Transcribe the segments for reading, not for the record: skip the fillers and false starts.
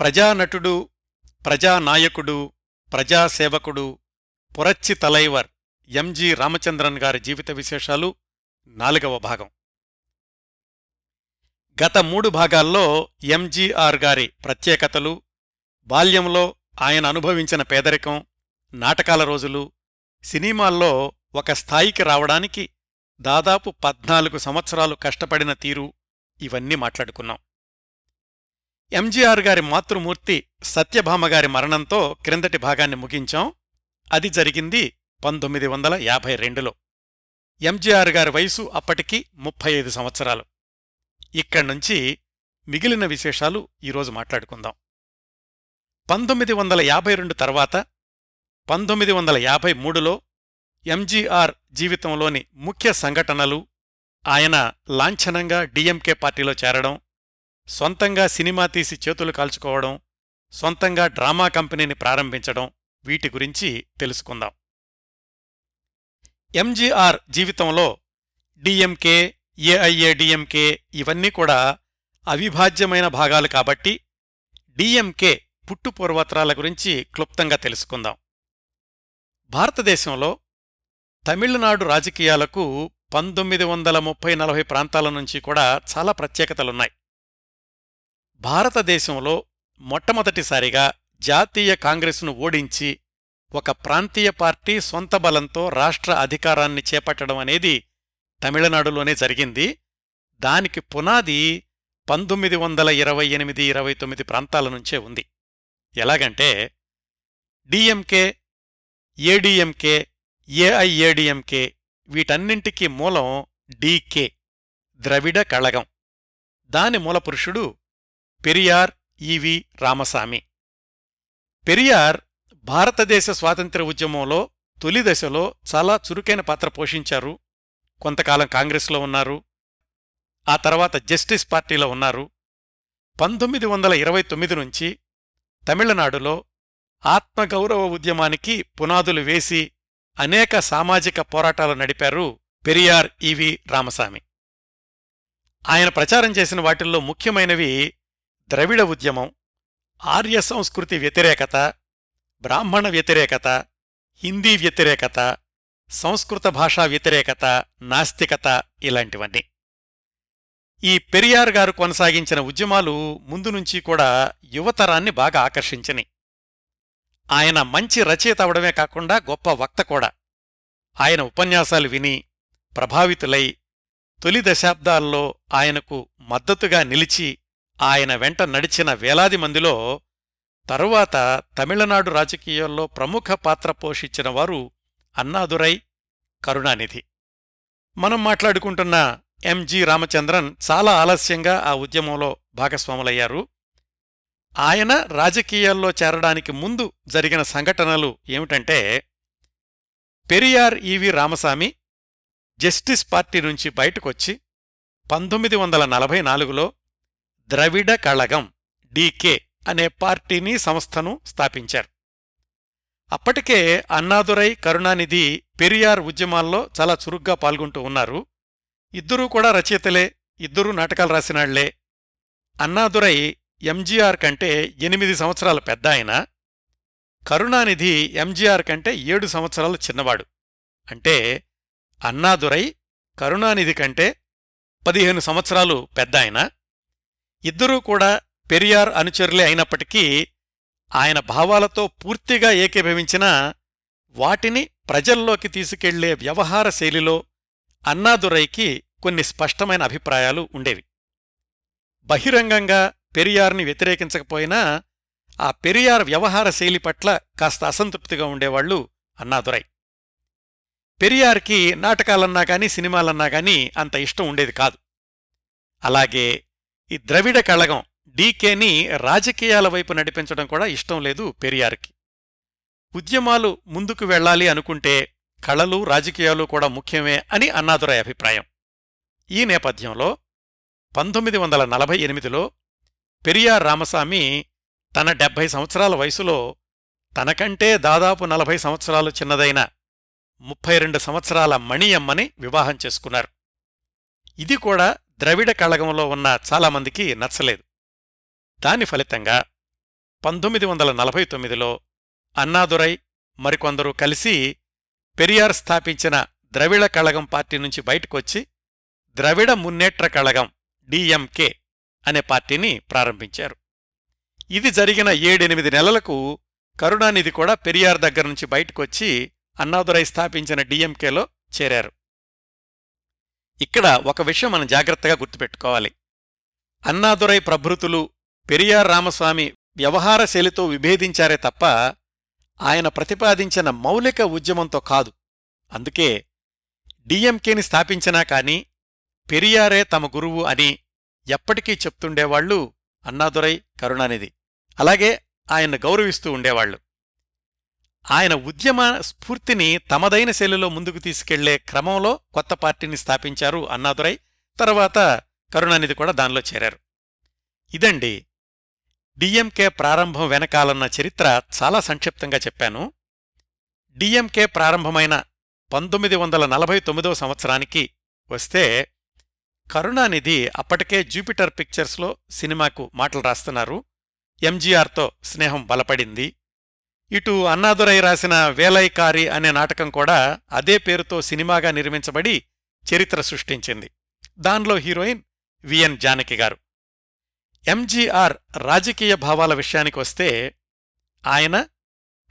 ప్రజానటుడు, ప్రజానాయకుడు, ప్రజాసేవకుడు, పురచ్చి తలైవర్ ఎంజి రామచంద్రన్ గారి జీవిత విశేషాలు నాలుగవ భాగం. గత 3 భాగాల్లో ఎంజీఆర్ గారి ప్రత్యేకతలు, బాల్యంలో ఆయన అనుభవించిన పేదరికం, నాటకాల రోజులు, సినిమాల్లో ఒక స్థాయికి రావడానికి దాదాపు 14 సంవత్సరాలు కష్టపడిన తీరు, ఇవన్నీ మాట్లాడుకున్నాం. ఎంజీఆర్ గారి మాతృమూర్తి సత్యభామ గారి మరణంతో క్రిందటి భాగాన్ని ముగించాం. అది జరిగింది 1952లో. ఎంజీఆర్ గారి వయసు అప్పటికి 35 సంవత్సరాలు. ఇక్కడ్నుంచి మిగిలిన విశేషాలు ఈరోజు మాట్లాడుకుందాం. 1952 తర్వాత 1953లో ఎంజీఆర్ జీవితంలోని ముఖ్య సంఘటనలు, ఆయన లాంఛనంగా డిఎంకే పార్టీలో చేరడం, సొంతంగా సినిమా తీసి చేతులు కాల్చుకోవడం, సొంతంగా డ్రామా కంపెనీని ప్రారంభించడం, వీటి గురించి తెలుసుకుందాం. ఎంజీఆర్ జీవితంలో డిఎంకే, ఏఐఏడిఎంకే ఇవన్నీ కూడా అవిభాజ్యమైన భాగాలు కాబట్టి డిఎంకే పుట్టుపూర్వత్రాల గురించి క్లుప్తంగా తెలుసుకుందాం. భారతదేశంలో తమిళనాడు రాజకీయాలకు 1930-40 ప్రాంతాల నుంచి కూడా చాలా ప్రత్యేకతలున్నాయి. భారతదేశంలో మొట్టమొదటిసారిగా జాతీయ కాంగ్రెస్ను ఓడించి ఒక ప్రాంతీయ పార్టీ సొంత బలంతో రాష్ట్ర అధికారాన్ని చేపట్టడం అనేది తమిళనాడులోనే జరిగింది. దానికి పునాది 1928-29 ప్రాంతాల నుంచే ఉంది. ఎలాగంటే డిఎంకే, ఏడిఎంకే, ఏఐఏడిఎంకే వీటన్నింటికీ మూలం డీకే, ద్రవిడ కళగం. దాని మూలపురుషుడు పెరియార్ ఈవి రామసామి. పెరియార్ భారతదేశ స్వాతంత్ర్య ఉద్యమంలో తొలి దశలో చాలా చురుకైన పాత్ర పోషించారు. కొంతకాలం కాంగ్రెస్లో ఉన్నారు, ఆ తర్వాత జస్టిస్ పార్టీలో ఉన్నారు. 1929 నుంచి తమిళనాడులో ఆత్మగౌరవ ఉద్యమానికి పునాదులు వేసి అనేక సామాజిక పోరాటాలు నడిపారు పెరియార్ ఈవి రామసామి. ఆయన ప్రచారం చేసిన వాటిల్లో ముఖ్యమైనవి ద్రవిడ ఉద్యమం, ఆర్య సంస్కృతి వ్యతిరేకత, బ్రాహ్మణ వ్యతిరేకత, హిందీ వ్యతిరేకత, సంస్కృత భాషా వ్యతిరేకత, నాస్తికత, ఇలాంటివన్నీ. ఈ పెరియార్ గారు కొనసాగించిన ఉద్యమాలు ముందునుంచి కూడా యువతరాన్ని బాగా ఆకర్షించని. ఆయన మంచి రచయిత అవడమే కాకుండా గొప్ప వక్త కూడా. ఆయన ఉపన్యాసాలు విని ప్రభావితులై తొలి దశాబ్దాల్లో ఆయనకు మద్దతుగా నిలిచి ఆయన వెంట నడిచిన వేలాది మందిలో తరువాత తమిళనాడు రాజకీయాల్లో ప్రముఖ పాత్ర పోషించిన వారు అన్నాదురై, కరుణానిధి. మనం మాట్లాడుకుంటున్న ఎంజి రామచంద్రన్ చాలా ఆలస్యంగా ఆ ఉద్యమంలో భాగస్వాములయ్యారు. ఆయన రాజకీయాల్లో చేరడానికి ముందు జరిగిన సంఘటనలు ఏమిటంటే, పెరియార్ ఈవి రామసామి జస్టిస్ పార్టీ నుంచి బయటకొచ్చి 1944లో ద్రవిడ కళగం డీకే అనే పార్టీని, సంస్థను స్థాపించారు. అప్పటికే అన్నాదురై, కరుణానిధి పెరియార్ ఉద్యమాల్లో చాలా చురుగ్గా పాల్గొంటూ ఉన్నారు. ఇద్దరూ కూడా రచయితలే, ఇద్దరూ నాటకాలు రాసినాళ్లే. అన్నాదురై ఎంజీఆర్ కంటే 8 సంవత్సరాల పెద్ద ఆయన. కరుణానిధి ఎంజీఆర్ కంటే 7 సంవత్సరాలు చిన్నవాడు. అంటే అన్నాదురై కరుణానిధి కంటే 15 సంవత్సరాలు పెద్ద ఆయన. ఇద్దరూ కూడా పెరియార్ అనుచరులే అయినప్పటికీ ఆయన భావాలతో పూర్తిగా ఏకీభవించినా వాటిని ప్రజల్లోకి తీసుకెళ్లే వ్యవహార శైలిలో అన్నాదురైకి కొన్ని స్పష్టమైన అభిప్రాయాలు ఉండేవి. బహిరంగంగా పెరియార్ని వ్యతిరేకించకపోయినా ఆ పెరియార్ వ్యవహార శైలి పట్ల కాస్త అసంతృప్తిగా ఉండేవాళ్లు అన్నాదురై. పెరియార్కి నాటకాలన్నా కానీ సినిమాలన్నా కానీ అంత ఇష్టం ఉండేది కాదు. అలాగే ఈ ద్రవిడ కళగం డీకేని రాజకీయాల వైపు నడిపించడం కూడా ఇష్టం లేదు పెరియార్కి. ఉద్యమాలు ముందుకు వెళ్లాలి అనుకుంటే కళలు, రాజకీయాలు కూడా ముఖ్యమే అని అన్నాదురై అభిప్రాయం. ఈ నేపథ్యంలో 1948లో పెరియార్ రామసామి తన 70 సంవత్సరాల వయసులో తనకంటే దాదాపు 40 సంవత్సరాలు చిన్నదైన 32 సంవత్సరాల మణియమ్మని వివాహం చేసుకున్నారు. ఇది కూడా ద్రవిడ కళగంలో ఉన్న చాలామందికి నచ్చలేదు. దాని ఫలితంగా 1949లో అన్నాదురై మరికొందరు కలిసి పెరియార్ స్థాపించిన ద్రవిడ కళగం పార్టీ నుంచి బయటకొచ్చి ద్రవిడ మున్నేట్ర కళగం డిఎంకే అనే పార్టీని ప్రారంభించారు. ఇది జరిగిన 7-8 నెలలకు కరుణానిధి కూడా పెరియార్ దగ్గర నుంచి బయటకొచ్చి అన్నాదురై స్థాపించిన డిఎంకేలో చేరారు. ఇక్కడ ఒక విషయం మనం జాగ్రత్తగా గుర్తుపెట్టుకోవాలి. అన్నాదురై ప్రభృతులు పెరియార్ రామస్వామి వ్యవహారశైలితో విభేదించారే తప్ప ఆయన ప్రతిపాదించిన మౌలిక ఉద్యమంతో కాదు. అందుకే డిఎంకేని స్థాపించినా కానీ పెరియారే తమ గురువు అని ఎప్పటికీ చెప్తుండేవాళ్లు అన్నాదురై, కరుణానిధి. అలాగే ఆయన్ను గౌరవిస్తూ ఉండేవాళ్లు. ఆయన ఉద్యమ స్ఫూర్తిని తమదైన శైలిలో ముందుకు తీసుకెళ్లే క్రమంలో కొత్త పార్టీని స్థాపించారు అన్నాదురై. తర్వాత కరుణానిధి కూడా దానిలో చేరారు. ఇదండి డిఎంకే ప్రారంభం వెనకాలన్న చరిత్ర. చాలా సంక్షిప్తంగా చెప్పాను. డిఎంకే ప్రారంభమైన 1949వ సంవత్సరానికి వస్తే కరుణానిధి అప్పటికే జూపిటర్ పిక్చర్స్లో సినిమాకు మాటలు రాస్తున్నారు. ఎంజీఆర్తో స్నేహం బలపడింది. ఇటు అన్నాదురై రాసిన వేలైకారి అనే నాటకం కూడా అదే పేరుతో సినిమాగా నిర్మించబడి చరిత్ర సృష్టించింది. దానిలో హీరోయిన్ విఎన్ జానకి గారు. ఎంజీఆర్ రాజకీయ భావాల విషయానికొస్తే ఆయన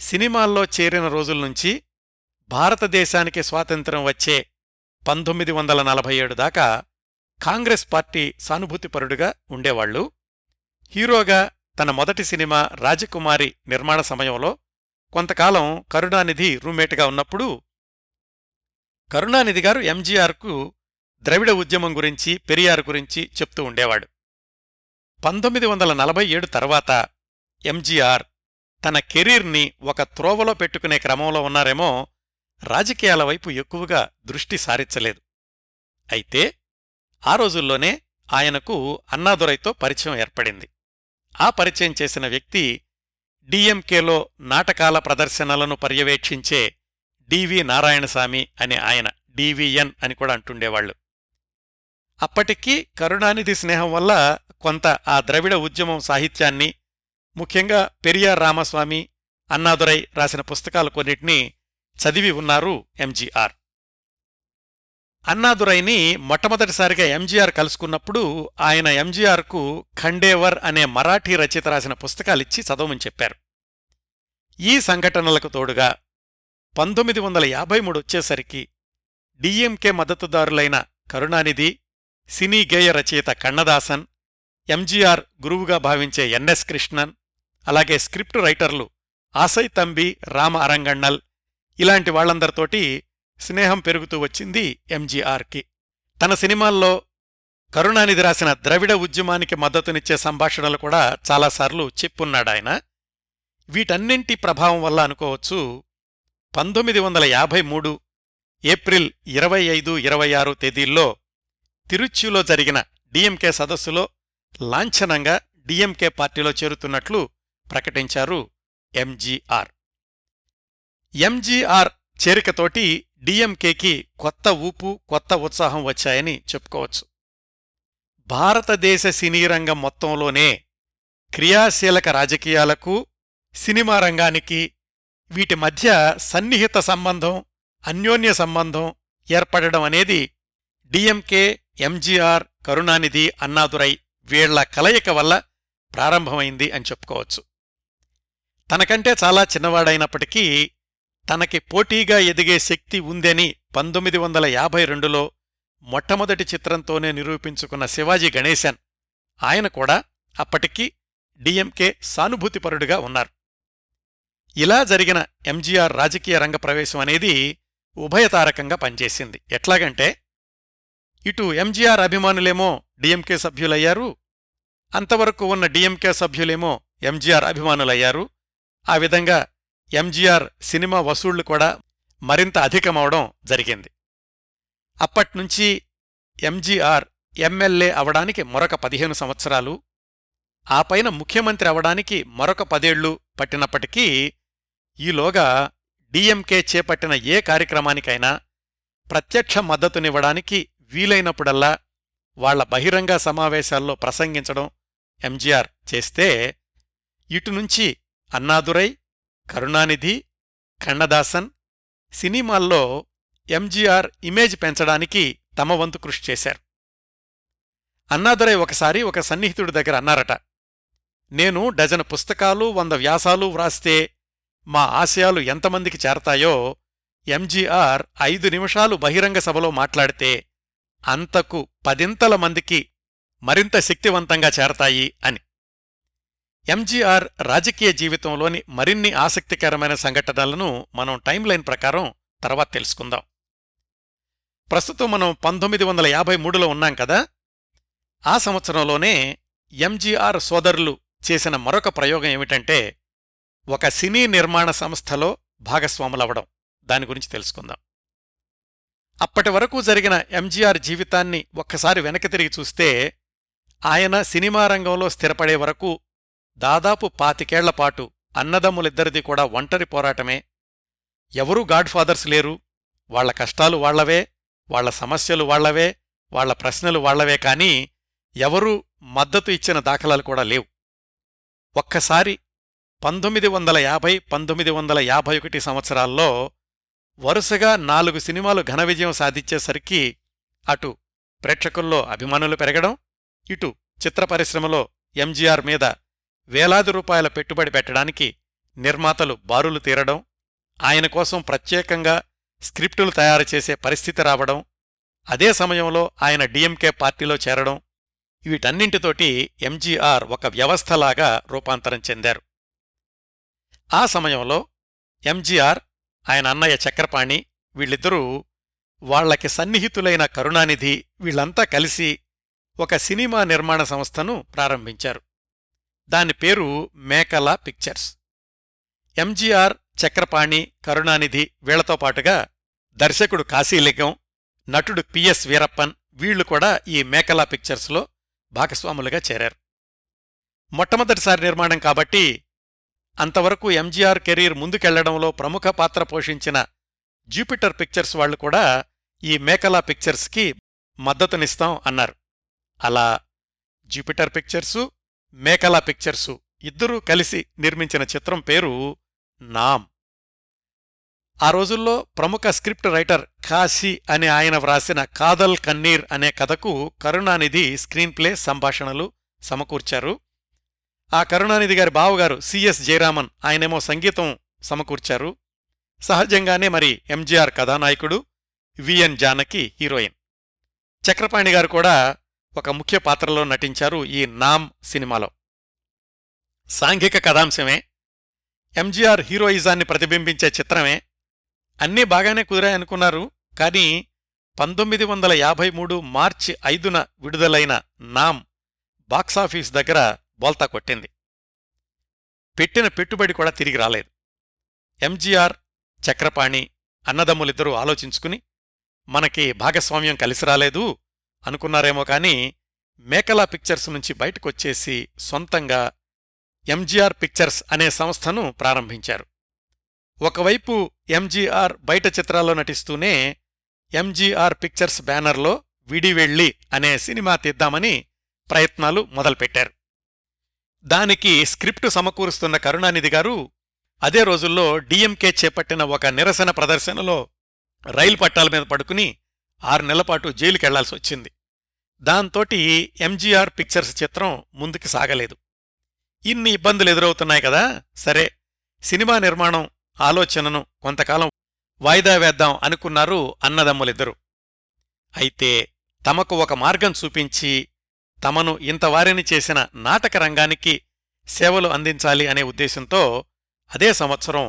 సినిమాల్లో చేరిన రోజుల నుంచి భారతదేశానికి స్వాతంత్ర్యం వచ్చే 1947 దాకా కాంగ్రెస్ పార్టీ సానుభూతిపరుడుగా ఉండేవాళ్లు. హీరోగా తన మొదటి సినిమా రాజకుమారి నిర్మాణ సమయంలో కొంతకాలం కరుణానిధి రూమ్మేట్గా ఉన్నప్పుడు కరుణానిధి గారు ఎంజీఆర్కు ద్రవిడ ఉద్యమం గురించి, పెరియార్ గురించి చెప్తూ ఉండేవాడు. 1947 తర్వాత ఎంజీఆర్ తన కెరీర్ని ఒక త్రోవలో పెట్టుకునే క్రమంలో ఉన్నారేమో రాజకీయాల వైపు ఎక్కువగా దృష్టి సారించలేదు. అయితే ఆ రోజుల్లోనే ఆయనకు అన్నాదురైతో పరిచయం ఏర్పడింది. ఆ పరిచయం చేసిన వ్యక్తి డిఎంకేలో నాటకాల ప్రదర్శనలను పర్యవేక్షించే డివి నారాయణస్వామి అనే ఆయన. డివిఎన్ అని కూడా అంటుండేవాళ్లు. అప్పటికీ కరుణానిధి స్నేహం వల్ల కొంత ఆ ద్రవిడ ఉద్యమం సాహిత్యాన్ని, ముఖ్యంగా పెరియార్ రామస్వామి, అన్నాదురై రాసిన పుస్తకాలు కొన్నిటినీ చదివి ఉన్నారు ఎంజీఆర్. అన్నాదురైని మొట్టమొదటిసారిగా ఎంజీఆర్ కలుసుకున్నప్పుడు ఆయన ఎంజీఆర్కు ఖండేవర్ అనే మరాఠీ రచయిత రాసిన పుస్తకాలిచ్చి చదవమని చెప్పారు. ఈ సంఘటనలకు తోడుగా 1953 వచ్చేసరికి డిఎంకే మద్దతుదారులైన కరుణానిధి, సినీ గేయ రచయిత కన్నదాసన్, ఎంజీఆర్ గురువుగా భావించే ఎన్ఎస్ కృష్ణన్, అలాగే స్క్రిప్ట్ రైటర్లు ఆసై తంబి, రామ అరంగణల్ ఇలాంటి వాళ్లందరితోటి స్నేహం పెరుగుతూ వచ్చింది ఎంజీఆర్కి. తన సినిమాల్లో కరుణానిధి రాసిన ద్రవిడ ఉద్యమానికి మద్దతునిచ్చే సంభాషణలు కూడా చాలాసార్లు చెప్పున్నాడాయన. వీటన్నింటి ప్రభావం వల్ల అనుకోవచ్చు 1953 ఏప్రిల్ 25, 26 తేదీల్లో తిరుచ్చిలో జరిగిన డిఎంకే సదస్సులో లాంఛనంగా డిఎంకే పార్టీలో చేరుతున్నట్లు ప్రకటించారు ఎంజీఆర్. ఎంజీఆర్ చేరికతోటి డిఎంకేకి కొత్త ఊపు, కొత్త ఉత్సాహం వచ్చాయని చెప్పుకోవచ్చు. భారతదేశ సినీరంగం మొత్తంలోనే క్రియాశీలక రాజకీయాలకు, సినిమా రంగానికి వీటి మధ్య సన్నిహిత సంబంధం, అన్యోన్య సంబంధం ఏర్పడడం అనేది డిఎంకే, ఎంజీఆర్, కరుణానిధి, అన్నాదురై వీళ్ల కలయిక వల్ల ప్రారంభమైంది అని చెప్పుకోవచ్చు. తనకంటే చాలా చిన్నవాడైనప్పటికీ తనకి పోటీగా ఎదిగే శక్తి ఉందని 1952లో మొట్టమొదటి చిత్రంతోనే నిరూపించుకున్న శివాజీ గణేశన్, ఆయన కూడా అప్పటికి డిఎంకే సానుభూతిపరుడుగా ఉన్నారు. ఇలా జరిగిన ఎంజీఆర్ రాజకీయ రంగ ప్రవేశం అనేది ఉభయతారకంగా పనిచేసింది. ఎట్లాగంటే ఇటు ఎంజీఆర్ అభిమానులేమో డిఎంకే సభ్యులయ్యారు, అంతవరకు ఉన్న డిఎంకే సభ్యులేమో ఎంజీఆర్ అభిమానులయ్యారు. ఆ విధంగా ఎంజీఆర్ సినిమా వసూళ్లు కూడా మరింత అధికమవడం జరిగింది. అప్పట్నుంచి ఎంజీఆర్ ఎమ్మెల్యే అవడానికి మరొక 15 సంవత్సరాలు, ఆ పైన ముఖ్యమంత్రి అవడానికి మరొక 10 ఏళ్లు పట్టినప్పటికీ ఈలోగా డిఎంకే చేపట్టిన ఏ కార్యక్రమానికైనా ప్రత్యక్ష మద్దతునివ్వడానికి వీలైనప్పుడల్లా వాళ్ల బహిరంగ సమావేశాల్లో ప్రసంగించడం ఎంజీఆర్ చేస్తే ఇటునుంచి అన్నాదురై, కరుణానిధి, కన్నదాసన్ సినిమాల్లో ఎంజీఆర్ ఇమేజ్ పెంచడానికి తమ వంతు కృషి చేశారు. అన్నాదురై ఒకసారి ఒక సన్నిహితుడి దగ్గర అన్నారట, నేను 12 పుస్తకాలు 100 వ్యాసాలు వ్రాస్తే మా ఆశయాలు ఎంతమందికి చేరతాయో ఎంజీఆర్ 5 నిమిషాలు బహిరంగ సభలో మాట్లాడితే అంతకు 10ల మందికి మరింత శక్తివంతంగా చేరతాయి అని. ఎంజీఆర్ రాజకీయ జీవితంలోని మరిన్ని ఆసక్తికరమైన సంఘటనలను మనం టైమ్లైన్ ప్రకారం తర్వాత తెలుసుకుందాం. ప్రస్తుతం మనం 1953లో ఉన్నాం కదా. ఆ సంవత్సరంలోనే ఎంజీఆర్ సోదరులు చేసిన మరొక ప్రయోగం ఏమిటంటే ఒక సినీ నిర్మాణ సంస్థలో భాగస్వాములవ్వడం. దాని గురించి తెలుసుకుందాం. అప్పటి వరకు జరిగిన ఎంజీఆర్ జీవితాన్ని ఒక్కసారి వెనక్కి తిరిగి చూస్తే ఆయన సినిమా రంగంలో స్థిరపడే వరకు దాదాపు 25 ఏళ్లపాటు అన్నదమ్ములిద్దరిది కూడా ఒంటరి పోరాటమే. ఎవరూ గాడ్ఫాదర్స్ లేరు. వాళ్ల కష్టాలు వాళ్లవే, వాళ్ల సమస్యలు వాళ్లవే, వాళ్ల ప్రశ్నలు వాళ్లవే. కానీ ఎవరూ మద్దతు ఇచ్చిన దాఖలాలు కూడా లేవు. ఒక్కసారి 1950, 1951 సంవత్సరాల్లో వరుసగా 4 సినిమాలు ఘన విజయం సాధించేసరికి అటు ప్రేక్షకుల్లో అభిమానులు పెరగడం, ఇటు చిత్ర పరిశ్రమలో ఎంజీఆర్ మీద వేలాది రూపాయల పెట్టుబడి పెట్టడానికి నిర్మాతలు బారులు తీరడం, ఆయన కోసం ప్రత్యేకంగా స్క్రిప్టులు తయారు చేసే పరిస్థితి రావడం, అదే సమయంలో ఆయన డిఎంకే పార్టీలో చేరడం, వీటన్నింటితోటి ఎంజీఆర్ ఒక వ్యవస్థలాగా రూపాంతరం చెందారు. ఆ సమయంలో ఎంజీఆర్, ఆయన అన్నయ్య చక్రపాణి వీళ్ళిద్దరూ వాళ్లకి సన్నిహితులైన కరుణానిధి వీళ్లంతా కలిసి ఒక సినిమా నిర్మాణ సంస్థను ప్రారంభించారు. దాని పేరు మేకలా పిక్చర్స్. ఎంజీఆర్, చక్రపాణి, కరుణానిధి వీళ్లతో పాటుగా దర్శకుడు కాశీలింగం, నటుడు పిఎస్ వీరప్పన్ వీళ్లు కూడా ఈ మేకలా పిక్చర్స్లో భాగస్వాములుగా చేరారు. మొట్టమొదటిసారి నిర్మాణం కాబట్టి అంతవరకు ఎంజీఆర్ కెరీర్ ముందుకెళ్లడంలో ప్రముఖ పాత్ర పోషించిన జూపిటర్ పిక్చర్స్ వాళ్లు కూడా ఈ మేకలా పిక్చర్స్కి మద్దతునిస్తాం అన్నారు. అలా జూపిటర్ పిక్చర్సు, మేకలా పిక్చర్సు ఇద్దరూ కలిసి నిర్మించిన చిత్రం పేరు నామ్. ఆ రోజుల్లో ప్రముఖ స్క్రిప్ట్ రైటర్ కాశీ అనే ఆయన వ్రాసిన కాదల్ కన్నీర్ అనే కథకు కరుణానిధి స్క్రీన్ప్లే, సంభాషణలు సమకూర్చారు. ఆ కరుణానిధి గారి బావగారు సిఎస్ జయరామన్ ఆయనేమో సంగీతం సమకూర్చారు. సహజంగానే మరి ఎంజీఆర్ కథానాయకుడు, విఎన్ జానకి హీరోయిన్. చక్రపాణి గారు కూడా ఒక ముఖ్య పాత్రలో నటించారు ఈ నామ్ సినిమాలో. సాంఘిక కథాంశమే, ఎంజీఆర్ హీరోయిజాన్ని ప్రతిబింబించే చిత్రమే. అన్నీ బాగానే కుదిరాయనుకున్నారు. కానీ 1953 మార్చి 5న విడుదలైన నామ్ బాక్సాఫీస్ దగ్గర బోల్తా కొట్టింది. పెట్టిన పెట్టుబడి కూడా తిరిగి రాలేదు. ఎంజీఆర్, చక్రపాణి అన్నదమ్ములిద్దరూ ఆలోచించుకుని మనకి భాగస్వామ్యం కలిసి రాలేదు అనుకున్నారేమో కానీ మేకలా పిక్చర్స్ నుంచి బయటకొచ్చేసి సొంతంగా ఎంజీఆర్ పిక్చర్స్ అనే సంస్థను ప్రారంభించారు. ఒకవైపు ఎంజీఆర్ బయట చిత్రాల్లో నటిస్తూనే ఎంజీఆర్ పిక్చర్స్ బ్యానర్లో విడివెళ్ళి అనే సినిమా తీద్దామని ప్రయత్నాలు మొదలుపెట్టారు. దానికి స్క్రిప్టు సమకూరుస్తున్న కరుణానిధి గారు అదే రోజుల్లో డిఎంకే చేపట్టిన ఒక నిరసన ప్రదర్శనలో రైలు పట్టాల మీద పడుకుని 6 నెలలపాటు జైలుకెళ్లాల్సి వచ్చింది. దాంతోటి ఎంజీఆర్ పిక్చర్స్ చిత్రం ముందుకు సాగలేదు. ఇన్ని ఇబ్బందులు ఎదురవుతున్నాయి కదా, సరే సినిమా నిర్మాణం ఆలోచనను కొంతకాలం వాయిదా వేద్దాం అనుకున్నారు అన్నదమ్ములిద్దరూ. అయితే తమకు ఒక మార్గం చూపించి తమను ఇంతవారిని చేసిన నాటక రంగానికి సేవలు అందించాలి అనే ఉద్దేశంతో అదే సంవత్సరం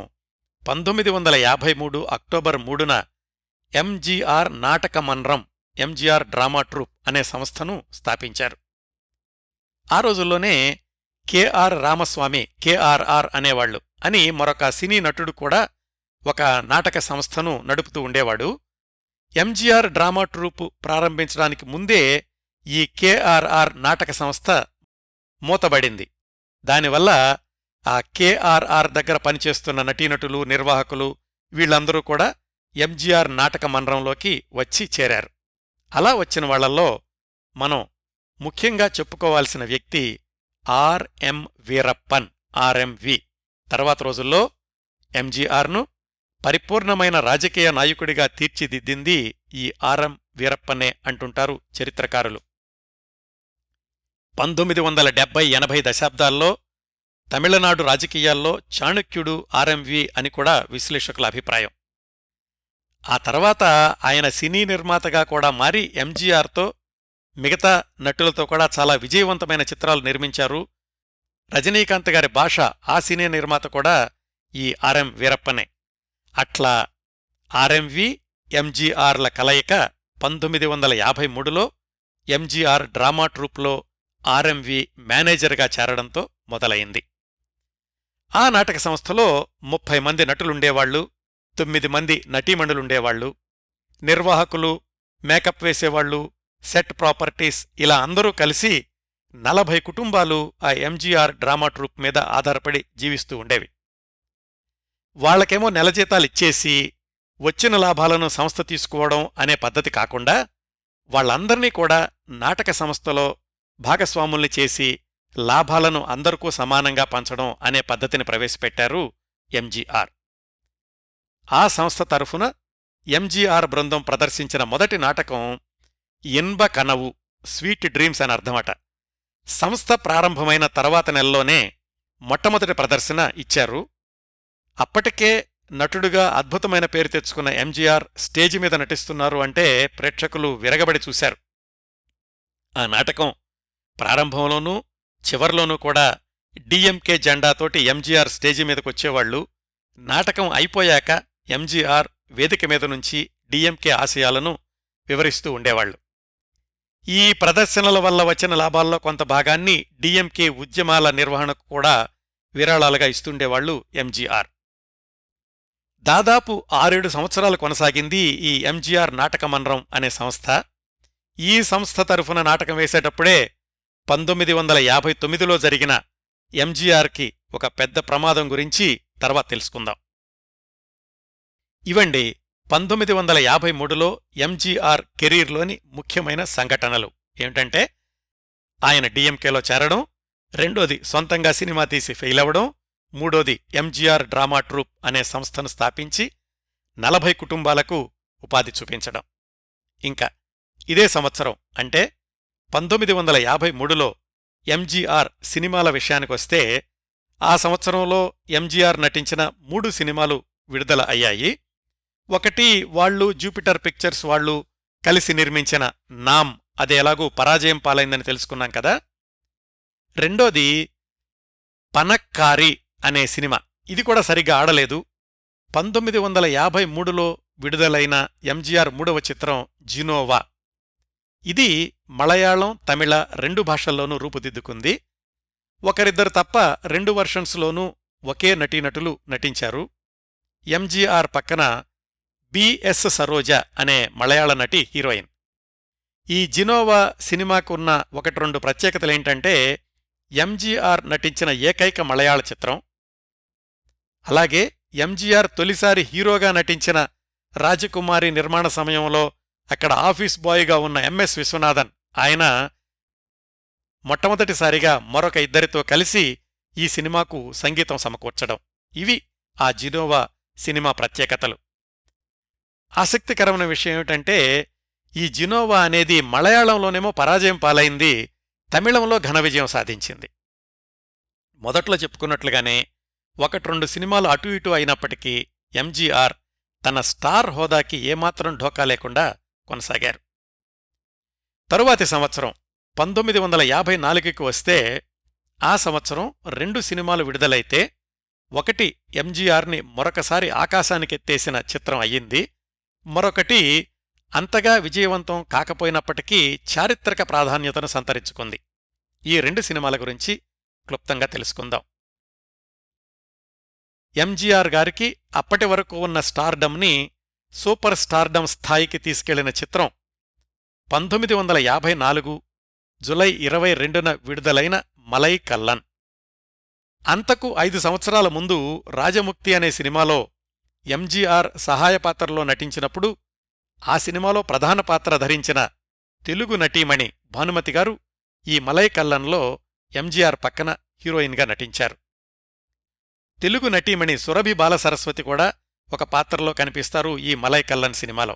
1953 అక్టోబర్ 3న ఎంజీఆర్ నాటక మండ్రం, ఎంజీఆర్ డ్రామా ట్రూప్ అనే సంస్థను స్థాపించారు. ఆ రోజుల్లోనే కెఆర్ రామస్వామి, కేఆర్ఆర్ అనేవాళ్లు అని మరొక సినీ నటుడు కూడా ఒక నాటక సంస్థను నడుపుతూ ఉండేవాడు. ఎంజీఆర్ డ్రామా ట్రూపు ప్రారంభించడానికి ముందే ఈ కేఆర్ఆర్ నాటక సంస్థ మూతబడింది. దానివల్ల ఆ కేఆర్ఆర్ దగ్గర పనిచేస్తున్న నటీనటులు, నిర్వాహకులు వీళ్లందరూ కూడా ఎంజీఆర్ నాటక మండలంలోకి వచ్చి చేరారు. అలా వచ్చిన వాళ్లల్లో మనం ముఖ్యంగా చెప్పుకోవాల్సిన వ్యక్తి ఆర్ఎం వీరప్పన్ ఆర్ఎంవి. తర్వాత రోజుల్లో ఎంజీఆర్ను పరిపూర్ణమైన రాజకీయ నాయకుడిగా తీర్చిదిద్దింది ఈ ఆర్ఎం వీరప్పనే అంటుంటారు చరిత్రకారులు. 1970-80 దశాబ్దాల్లో తమిళనాడు రాజకీయాల్లో చాణక్యుడు ఆర్ఎంవి అని కూడా విశ్లేషకుల అభిప్రాయం. ఆ తర్వాత ఆయన సినీ నిర్మాతగా కూడా మారి ఎంజీఆర్తో మిగతా నటులతో కూడా చాలా విజయవంతమైన చిత్రాలు నిర్మించారు. రజనీకాంత్ గారి భాష ఆ సినీ నిర్మాత కూడా ఈ ఆర్ఎం వీరప్పనే. అట్లా ఆర్ఎంవి ఎంజీఆర్ల కలయిక 1953లో ఎంజీఆర్ డ్రామా ట్రూప్లో ఆర్ఎంవి మేనేజర్గా చేరడంతో మొదలైంది. ఆ నాటక సంస్థలో 30 మంది నటులుండేవాళ్లు, 9 మంది నటీమణులుండేవాళ్లు. నిర్వాహకులు, మేకప్ వేసేవాళ్లు, సెట్ ప్రాపర్టీస్ ఇలా అందరూ కలిసి 40 కుటుంబాలు ఆ ఎంజీఆర్ డ్రామా ట్రూప్ మీద ఆధారపడి జీవిస్తూ ఉండేవి. వాళ్లకేమో నెల జీతాలిచ్చేసి వచ్చిన లాభాలను సంస్థ తీసుకోవడం అనే పద్ధతి కాకుండా వాళ్లందర్నీ కూడా నాటక సంస్థలో భాగస్వాముల్ని చేసి లాభాలను అందరికూ సమానంగా పంచడం అనే పద్ధతిని ప్రవేశపెట్టారు ఎంజీఆర్. ఆ సంస్థ తరఫున ఎంజీఆర్ బృందం ప్రదర్శించిన మొదటి నాటకం ఇన్బ కనవు, స్వీట్ డ్రీమ్స్ అని అర్థమట. సంస్థ ప్రారంభమైన తర్వాత నెలలోనే మొట్టమొదటి ప్రదర్శన ఇచ్చారు. అప్పటికే నటుడుగా అద్భుతమైన పేరు తెచ్చుకున్న ఎంజీఆర్ స్టేజి మీద నటిస్తున్నారు అంటే ప్రేక్షకులు విరగబడి చూశారు. ఆ నాటకం ప్రారంభంలోనూ చివర్లోనూ కూడా డిఎంకే జెండాతోటి ఎంజీఆర్ స్టేజి మీదకొచ్చేవాళ్లు. నాటకం అయిపోయాక ఎంజీఆర్ వేదిక మీద నుంచి డిఎంకే ఆశయాలను వివరిస్తూ ఉండేవాళ్లు. ఈ ప్రదర్శనల వల్ల వచ్చిన లాభాల్లో కొంత భాగాన్ని డిఎంకే ఉద్యమాల నిర్వహణకు కూడా విరాళాలుగా ఇస్తుండేవాళ్లు ఎంజీఆర్. దాదాపు 6-7 సంవత్సరాలు కొనసాగింది ఈ ఎంజీఆర్ నాటకమన్రం అనే సంస్థ. ఈ సంస్థ తరఫున నాటకం వేసేటప్పుడే 1959లో జరిగిన ఎంజీఆర్కి ఒక పెద్ద ప్రమాదం గురించి తర్వాత తెలుసుకుందాం. ఇవండి 1953లో ఎంజీఆర్ కెరీర్లోని ముఖ్యమైన సంఘటనలు ఏమిటంటే, ఆయన డిఎంకేలో చేరడం, రెండోది సొంతంగా సినిమా తీసి ఫెయిల్ అవ్వడం, మూడోది ఎంజీఆర్ డ్రామా ట్రూప్ అనే సంస్థను స్థాపించి 40 కుటుంబాలకు ఉపాధి చూపించడం. ఇంకా ఇదే సంవత్సరం అంటే 1953లో ఎంజీఆర్ సినిమాల విషయానికొస్తే, ఆ సంవత్సరంలో ఎంజీఆర్ నటించిన 3 సినిమాలు విడుదల అయ్యాయి. ఒకటి వాళ్ళు జూపిటర్ పిక్చర్స్ వాళ్ళు కలిసి నిర్మించిన నామ్, అది ఎలాగూ పరాజయం పాలైందని తెలుసుకున్నాం కదా. రెండోది పనక్కారి అనే సినిమా, ఇది కూడా సరిగ్గా ఆడలేదు. 1953లో విడుదలైన ఎంజీఆర్ మూడవ చిత్రం జినోవా, ఇది మలయాళం, తమిళ 2 భాషల్లోనూ రూపుదిద్దుకుంది. ఒకరిద్దరు తప్ప 2 వెర్షన్స్లోనూ ఒకే నటీనటులు నటించారు. ఎంజీఆర్ పక్కన బి.ఎస్. సరోజ అనే మలయాళ నటి హీరోయిన్. ఈ జినోవా సినిమాకున్న 1-2 ప్రత్యేకతలేంటంటే ఎంజీఆర్ నటించిన ఏకైక మలయాళ చిత్రం. అలాగే ఎంజీఆర్ తొలిసారి హీరోగా నటించిన రాజకుమారి నిర్మాణ సమయంలో అక్కడ ఆఫీస్ బాయ్గా ఉన్న ఎంఎస్ విశ్వనాథన్ ఆయన మొట్టమొదటిసారిగా మరొక 2 కలిసి ఈ సినిమాకు సంగీతం సమకూర్చడం. ఇవి ఆ జినోవా సినిమా ప్రత్యేకతలు. ఆసక్తికరమైన విషయం ఏమిటంటే, ఈ జినోవా అనేది మలయాళంలోనేమో పరాజయం పాలైంది, తమిళంలో ఘన విజయం సాధించింది. మొదట్లో చెప్పుకున్నట్లుగానే 1-2 సినిమాలు అటు ఇటు అయినప్పటికీ ఎంజీఆర్ తన స్టార్ హోదాకి ఏమాత్రం ఢోకా లేకుండా కొనసాగారు. తరువాతి సంవత్సరం 1954కి వస్తే, ఆ సంవత్సరం 2 సినిమాలు విడుదలైతే, ఒకటి ఎంజీఆర్ని మరొకసారి ఆకాశానికెత్తేసిన చిత్రం అయ్యింది, మరొకటి అంతగా విజయవంతం కాకపోయినప్పటికీ చారిత్రక ప్రాధాన్యతను సంతరించుకుంది. ఈ 2 సినిమాల గురించి క్లుప్తంగా తెలుసుకుందాం. ఎంజీఆర్ గారికి అప్పటి వరకు ఉన్న స్టార్డమ్ని సూపర్ స్టార్డమ్ స్థాయికి తీసుకెళ్లిన చిత్రం 1954 జూలై 22న విడుదలైన మలై కల్లన్. అంతకు 5 సంవత్సరాల ముందు రాజముక్తి అనే సినిమాలో ఎంజీఆర్ సహాయ పాత్రలో నటించినప్పుడు ఆ సినిమాలో ప్రధాన పాత్ర ధరించిన తెలుగు నటీమణి భానుమతి గారు ఈ మలై కల్లన్లో ఎంజీఆర్ పక్కన హీరోయిన్గా నటించారు. తెలుగు నటీమణి సురభి బాలసరస్వతి కూడా ఒక పాత్రలో కనిపిస్తారు ఈ మలై కల్లన్ సినిమాలో.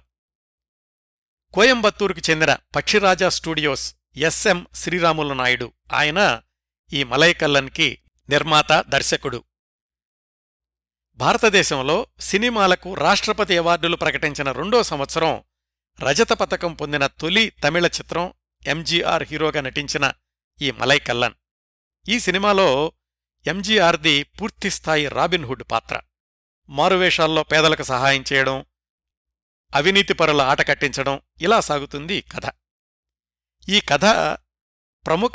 కోయంబత్తూరుకి చెందిన పక్షిరాజా స్టూడియోస్ ఎస్ఎం శ్రీరాములు నాయుడు, ఆయన ఈ మలై కల్లన్కి నిర్మాత, దర్శకుడు. భారతదేశంలో సినిమాలకు రాష్ట్రపతి అవార్డులు ప్రకటించిన రెండో సంవత్సరం రజత పతకం పొందిన తొలి తమిళ చిత్రం ఎంజీఆర్ హీరోగా నటించిన ఈ మలై కల్లన్. ఈ సినిమాలో ఎంజీఆర్ది పూర్తిస్థాయి రాబిన్హుడ్ పాత్ర. మారువేషాల్లో పేదలకు సహాయం చేయడం, అవినీతిపరుల ఆట కట్టించడం, ఇలా సాగుతుంది కథ. ఈ కథ ప్రముఖ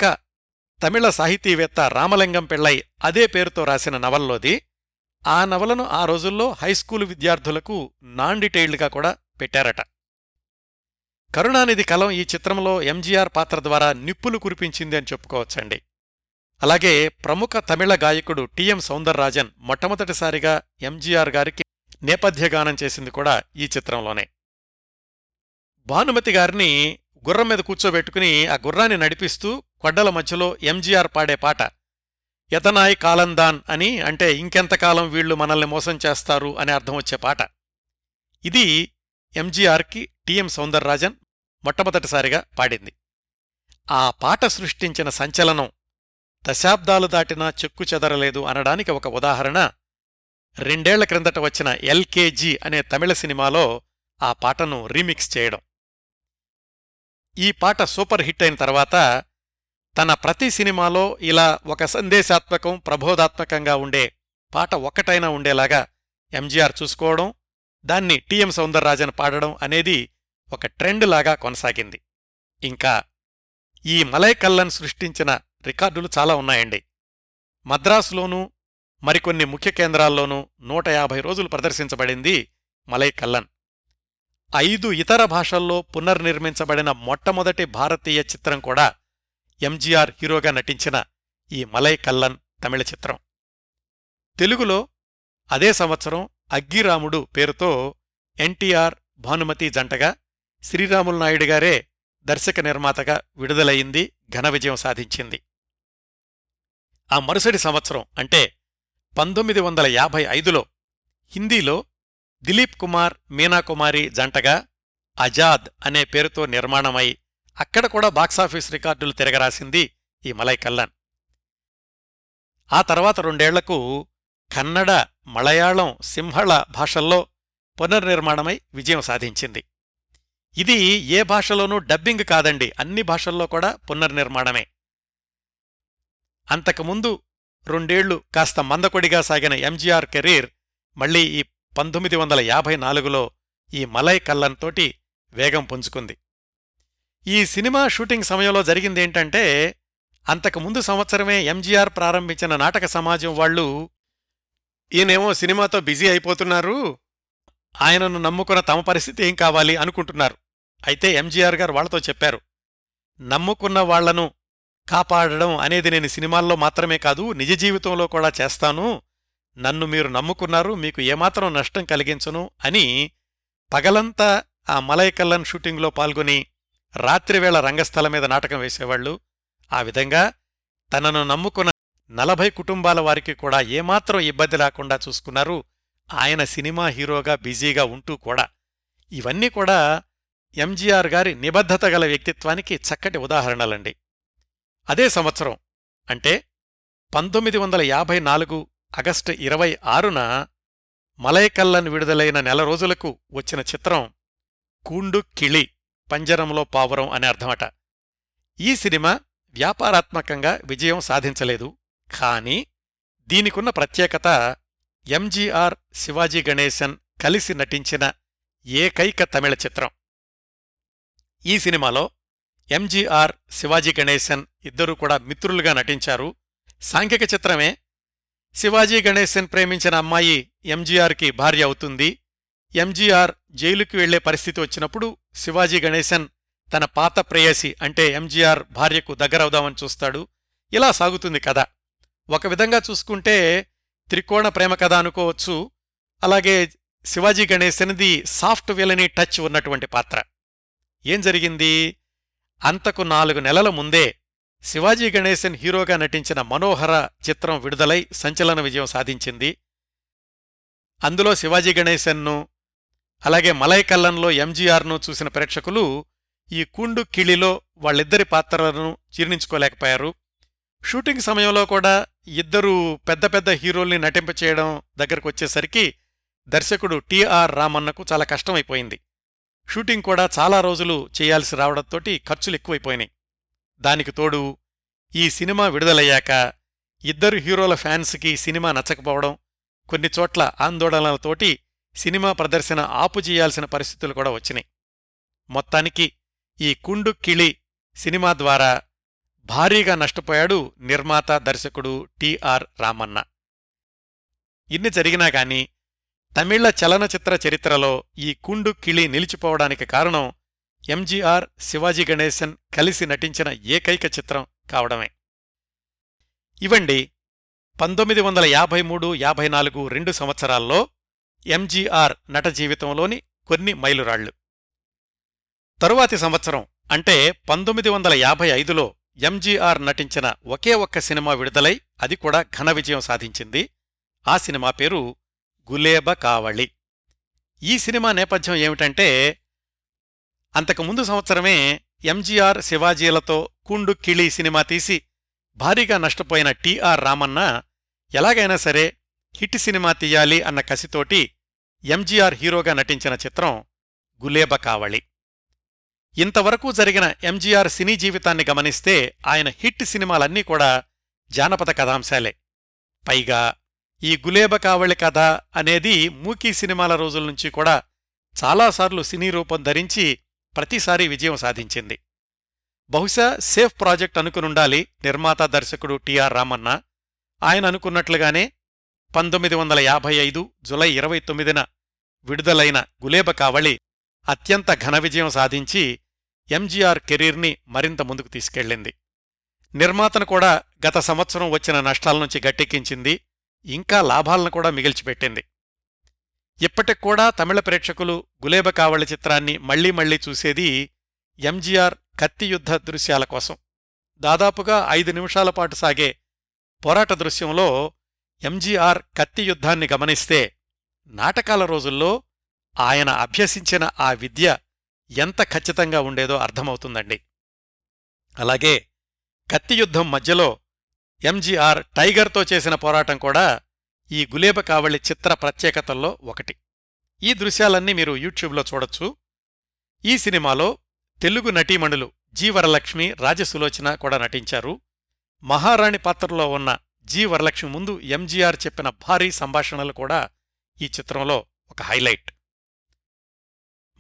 తమిళ సాహితీవేత్త రామలింగం పిళ్ళై అదే పేరుతో రాసిన నవల్లోది. ఆ నవలను ఆ రోజుల్లో హైస్కూలు విద్యార్థులకు నాన్ డీటెయిల్డ్గా కూడా పెట్టారట. కరుణానిధి కలం ఈ చిత్రంలో ఎంజీఆర్ పాత్ర ద్వారా నిప్పులు కురిపించింది అని చెప్పుకోవచ్చండి. అలాగే ప్రముఖ తమిళ గాయకుడు టి.ఎం. సౌందరరాజన్ మొట్టమొదటిసారిగా ఎంజీఆర్ గారికి నేపథ్యగానం చేసింది కూడా ఈ చిత్రంలోనే. భానుమతి గారిని గుర్రం మీద కూర్చోబెట్టుకుని ఆ గుర్రాన్ని నడిపిస్తూ కొడ్డల మధ్యలో ఎంజీఆర్ పాడే పాట యతనాయ్ కాలందాన్ అని, అంటే ఇంకెంతకాలం వీళ్లు మనల్ని మోసం చేస్తారు అని అర్థం వచ్చే పాట. ఇది ఎంజీఆర్కి టి.ఎం. సౌందరరాజన్ మొట్టమొదటిసారిగా పాడింది. ఆ పాట సృష్టించిన సంచలనం దశాబ్దాలు దాటినా చెక్కు చెదరలేదు అనడానికి ఒక ఉదాహరణ 2 ఏళ్ల క్రిందట వచ్చిన ఎల్కేజీ అనే తమిళ సినిమాలో ఆ పాటను రీమిక్స్ చేయడం. ఈ పాట సూపర్ హిట్ అయిన తర్వాత తన ప్రతి సినిమాలో ఇలా ఒక సందేశాత్మకం, ప్రబోధాత్మకంగా ఉండే పాట ఒక్కటైనా ఉండేలాగా ఎంజీఆర్ చూసుకోవడం, దాన్ని టి.ఎం. సౌందరరాజన్ పాడడం అనేది ఒక ట్రెండ్ లాగా కొనసాగింది. ఇంకా ఈ మలై కల్లన్ సృష్టించిన రికార్డులు చాలా ఉన్నాయండి. మద్రాసులోనూ మరికొన్ని ముఖ్య కేంద్రాల్లోనూ 150 రోజులు ప్రదర్శించబడింది మలై కల్లన్. 5 ఇతర భాషల్లో పునర్నిర్మించబడిన మొట్టమొదటి భారతీయ చిత్రం కూడా ఎంజీఆర్ హీరోగా నటించిన ఈ మలై కల్లన్ తమిళ చిత్రం. తెలుగులో అదే సంవత్సరం అగ్గిరాముడు పేరుతో ఎన్టీఆర్ భానుమతి జంటగా శ్రీరాములు నాయుడు గారే దర్శక నిర్మాతగా విడుదలయింది, ఘన విజయం సాధించింది. ఆ మరుసటి సంవత్సరం అంటే 1955లో హిందీలో దిలీప్ కుమార్ మీనాకుమారి జంటగా ఆజాద్ అనే పేరుతో నిర్మాణమై అక్కడ కూడా బాక్సాఫీస్ రికార్డులు తిరగరాసింది ఈ మలై కల్లన్. ఆ తర్వాత 2 ఏళ్లకు కన్నడ, మలయాళం, సింహళ భాషల్లో పునర్నిర్మాణమై విజయం సాధించింది. ఇది ఏ భాషలోనూ డబ్బింగ్ కాదండి, అన్ని భాషల్లో కూడా పునర్నిర్మాణమే. అంతకుముందు 2 ఏళ్లు కాస్త మందకొడిగా సాగిన ఎంజీఆర్ కెరీర్ మళ్లీ ఈ 1954లో ఈ మలై కల్లన్ తోటి వేగం పుంజుకుంది. ఈ సినిమా షూటింగ్ సమయంలో జరిగిందేంటంటే, అంతకుముందు సంవత్సరమే ఎంజీఆర్ ప్రారంభించిన నాటక సమాజం వాళ్ళు ఈయనేమో సినిమాతో బిజీ అయిపోతున్నారు, ఆయనను నమ్ముకున్న తమ పరిస్థితి ఏం కావాలి అనుకుంటున్నారు. అయితే ఎంజీఆర్ గారు వాళ్లతో చెప్పారు, నమ్ముకున్న వాళ్లను కాపాడడం అనేది నేను సినిమాల్లో మాత్రమే కాదు నిజ జీవితంలో కూడా చేస్తాను, నన్ను మీరు నమ్ముకున్నారు, మీకు ఏమాత్రం నష్టం కలిగించను అని పగలంతా ఆ మలై కల్లన్ షూటింగ్లో పాల్గొని రాత్రివేళ రంగస్థలం మీద నాటకం వేసేవాళ్లు. ఆ విధంగా తనను నమ్ముకున్న 40 కుటుంబాల వారికి కూడా ఏమాత్రం ఇబ్బంది లేకుండా చూసుకున్నారు, ఆయన సినిమా హీరోగా బిజీగా ఉంటూ కూడా. ఇవన్నీ కూడా ఎంజీఆర్ గారి నిబద్ధత గల వ్యక్తిత్వానికి చక్కటి ఉదాహరణలండి. అదే సంవత్సరం అంటే 1954 ఆగస్టు 26న మలై కల్లన్ విడుదలైన నెల రోజులకు వచ్చిన చిత్రం కూండు కిళి, పంజరంలో పావురం అనే అర్థమట. ఈ సినిమా వ్యాపారాత్మకంగా విజయం సాధించలేదు, కానీ దీనికున్న ప్రత్యేకత ఎంజీఆర్, శివాజీ గణేశన్ కలిసి నటించిన ఏకైక తమిళ చిత్రం. ఈ సినిమాలో ఎంజీఆర్, శివాజీ గణేశన్ ఇద్దరూ కూడా మిత్రులుగా నటించారు. సాంఘిక చిత్రమే. శివాజీ గణేశన్ ప్రేమించిన అమ్మాయి ఎంజీఆర్కి భార్య అవుతుంది. ఎంజీఆర్ జైలుకి వెళ్లే పరిస్థితి వచ్చినప్పుడు శివాజీ గణేశన్ తన పాత ప్రేయసి అంటే ఎంజీఆర్ భార్యకు దగ్గరవుదామని చూస్తాడు. ఇలా సాగుతుంది కథ. ఒక విధంగా చూసుకుంటే త్రికోణ ప్రేమ కథ అనుకోవచ్చు. అలాగే శివాజీ గణేశన్ది సాఫ్ట్ విలని టచ్ ఉన్నటువంటి పాత్ర. ఏం జరిగింది, అంతకు 4 నెలల ముందే శివాజీ గణేశన్ హీరోగా నటించిన మనోహర చిత్రం విడుదలై సంచలన విజయం సాధించింది. అందులో శివాజీ గణేశన్ను అలాగే మలైకల్లంలో ఎంజీఆర్ను చూసిన ప్రేక్షకులు ఈ కూండు కిళిలో వాళ్ళిద్దరి పాత్రలను జీర్ణించుకోలేకపోయారు. షూటింగ్ సమయంలో కూడా ఇద్దరూ పెద్ద పెద్ద హీరోల్ని నటింపచేయడం దగ్గరకు వచ్చేసరికి దర్శకుడు టిఆర్ రామన్నకు చాలా కష్టమైపోయింది. షూటింగ్ కూడా చాలా రోజులు చేయాల్సి రావడంతోటి ఖర్చులు ఎక్కువైపోయినాయి. దానికి తోడు ఈ సినిమా విడుదలయ్యాక ఇద్దరు హీరోల ఫ్యాన్స్కి సినిమా నచ్చకపోవడం, కొన్ని చోట్ల ఆందోళనలతోటి సినిమా ప్రదర్శన ఆపుచేయాల్సిన పరిస్థితులు కూడా వచ్చినాయి. మొత్తానికి ఈ కుండు కిళి సినిమా ద్వారా భారీగా నష్టపోయాడు నిర్మాత దర్శకుడు టిఆర్ రామన్న. ఇన్ని జరిగినా గాని తమిళ చలనచిత్ర చరిత్రలో ఈ కుండు కిళి నిలిచిపోవడానికి కారణం ఎంజీఆర్ శివాజీ గణేశన్ కలిసి నటించిన ఏకైక చిత్రం కావడమే. ఇవండి 1953-54 రెండు సంవత్సరాల్లో ఎంజీఆర్ నట జీవితంలోని కొన్ని మైలురాళ్లు. తరువాతి సంవత్సరం అంటే 1955లో ఎంజీఆర్ నటించిన ఒకే ఒక్క సినిమా విడుదలై అది కూడా ఘన విజయం సాధించింది. ఆ సినిమా పేరు గులేబ కావళి. ఈ సినిమా నేపథ్యం ఏమిటంటే, అంతకుముందు సంవత్సరమే ఎంజీఆర్ శివాజీలతో కూండు కిళి సినిమా తీసి భారీగా నష్టపోయిన టిఆర్ రామన్న ఎలాగైనా సరే హిట్ సినిమా తీయాలి అన్న కసితోటి ఎంజీఆర్ హీరోగా నటించిన చిత్రం గులేబ కావళి. ఇంతవరకు జరిగిన ఎంజీఆర్ సినీ జీవితాన్ని గమనిస్తే ఆయన హిట్ సినిమాలన్నీ కూడా జానపద కథాంశాలే. పైగా ఈ గులేబ కావళి కథ అనేది మూకీ సినిమాల రోజుల నుంచి కూడా చాలాసార్లు సినీ రూపం ధరించి ప్రతిసారీ విజయం సాధించింది. బహుశా సేఫ్ ప్రాజెక్ట్ అనుకునుండాలి నిర్మాత దర్శకుడు టిఆర్ రామన్న. ఆయన అనుకున్నట్లుగానే 1955 జూలై 29న విడుదలైన గులేబ కావళి అత్యంత ఘన విజయం సాధించి ఎంజీఆర్ కెరీర్ని మరింత ముందుకు తీసుకెళ్లింది. నిర్మాతను కూడా గత సంవత్సరం వచ్చిన నష్టాల నుంచి గట్టెక్కించింది, ఇంకా లాభాలను కూడా మిగిల్చిపెట్టింది. ఇప్పటికూడా తమిళ ప్రేక్షకులు గులేబ కావళి చిత్రాన్ని మళ్లీ మళ్లీ చూసేది ఎంజీఆర్ కత్తి యుద్ధ దృశ్యాల కోసం. దాదాపుగా 5 నిమిషాల పాటు సాగే పోరాట దృశ్యంలో ఎంజీఆర్ కత్తి యుద్ధాన్ని గమనిస్తే నాటకాల రోజుల్లో ఆయన అభ్యసించిన ఆ విద్య ఎంత ఖచ్చితంగా ఉండేదో అర్థమవుతుందండి. అలాగే కత్తి యుద్ధం మధ్యలో ఎంజీఆర్ టైగర్తో చేసిన పోరాటం కూడా ఈ గులేబ కావళి చిత్ర ప్రత్యేకతల్లో ఒకటి. ఈ దృశ్యాలన్నీ మీరు యూట్యూబ్లో చూడొచ్చు. ఈ సినిమాలో తెలుగు నటీమణులు జి వరలక్ష్మి, రాజసులోచన కూడా నటించారు. మహారాణి పాత్రలో ఉన్న జి వరలక్ష్మి ముందు ఎంజీఆర్ చెప్పిన భారీ సంభాషణలు కూడా ఈ చిత్రంలో ఒక హైలైట్.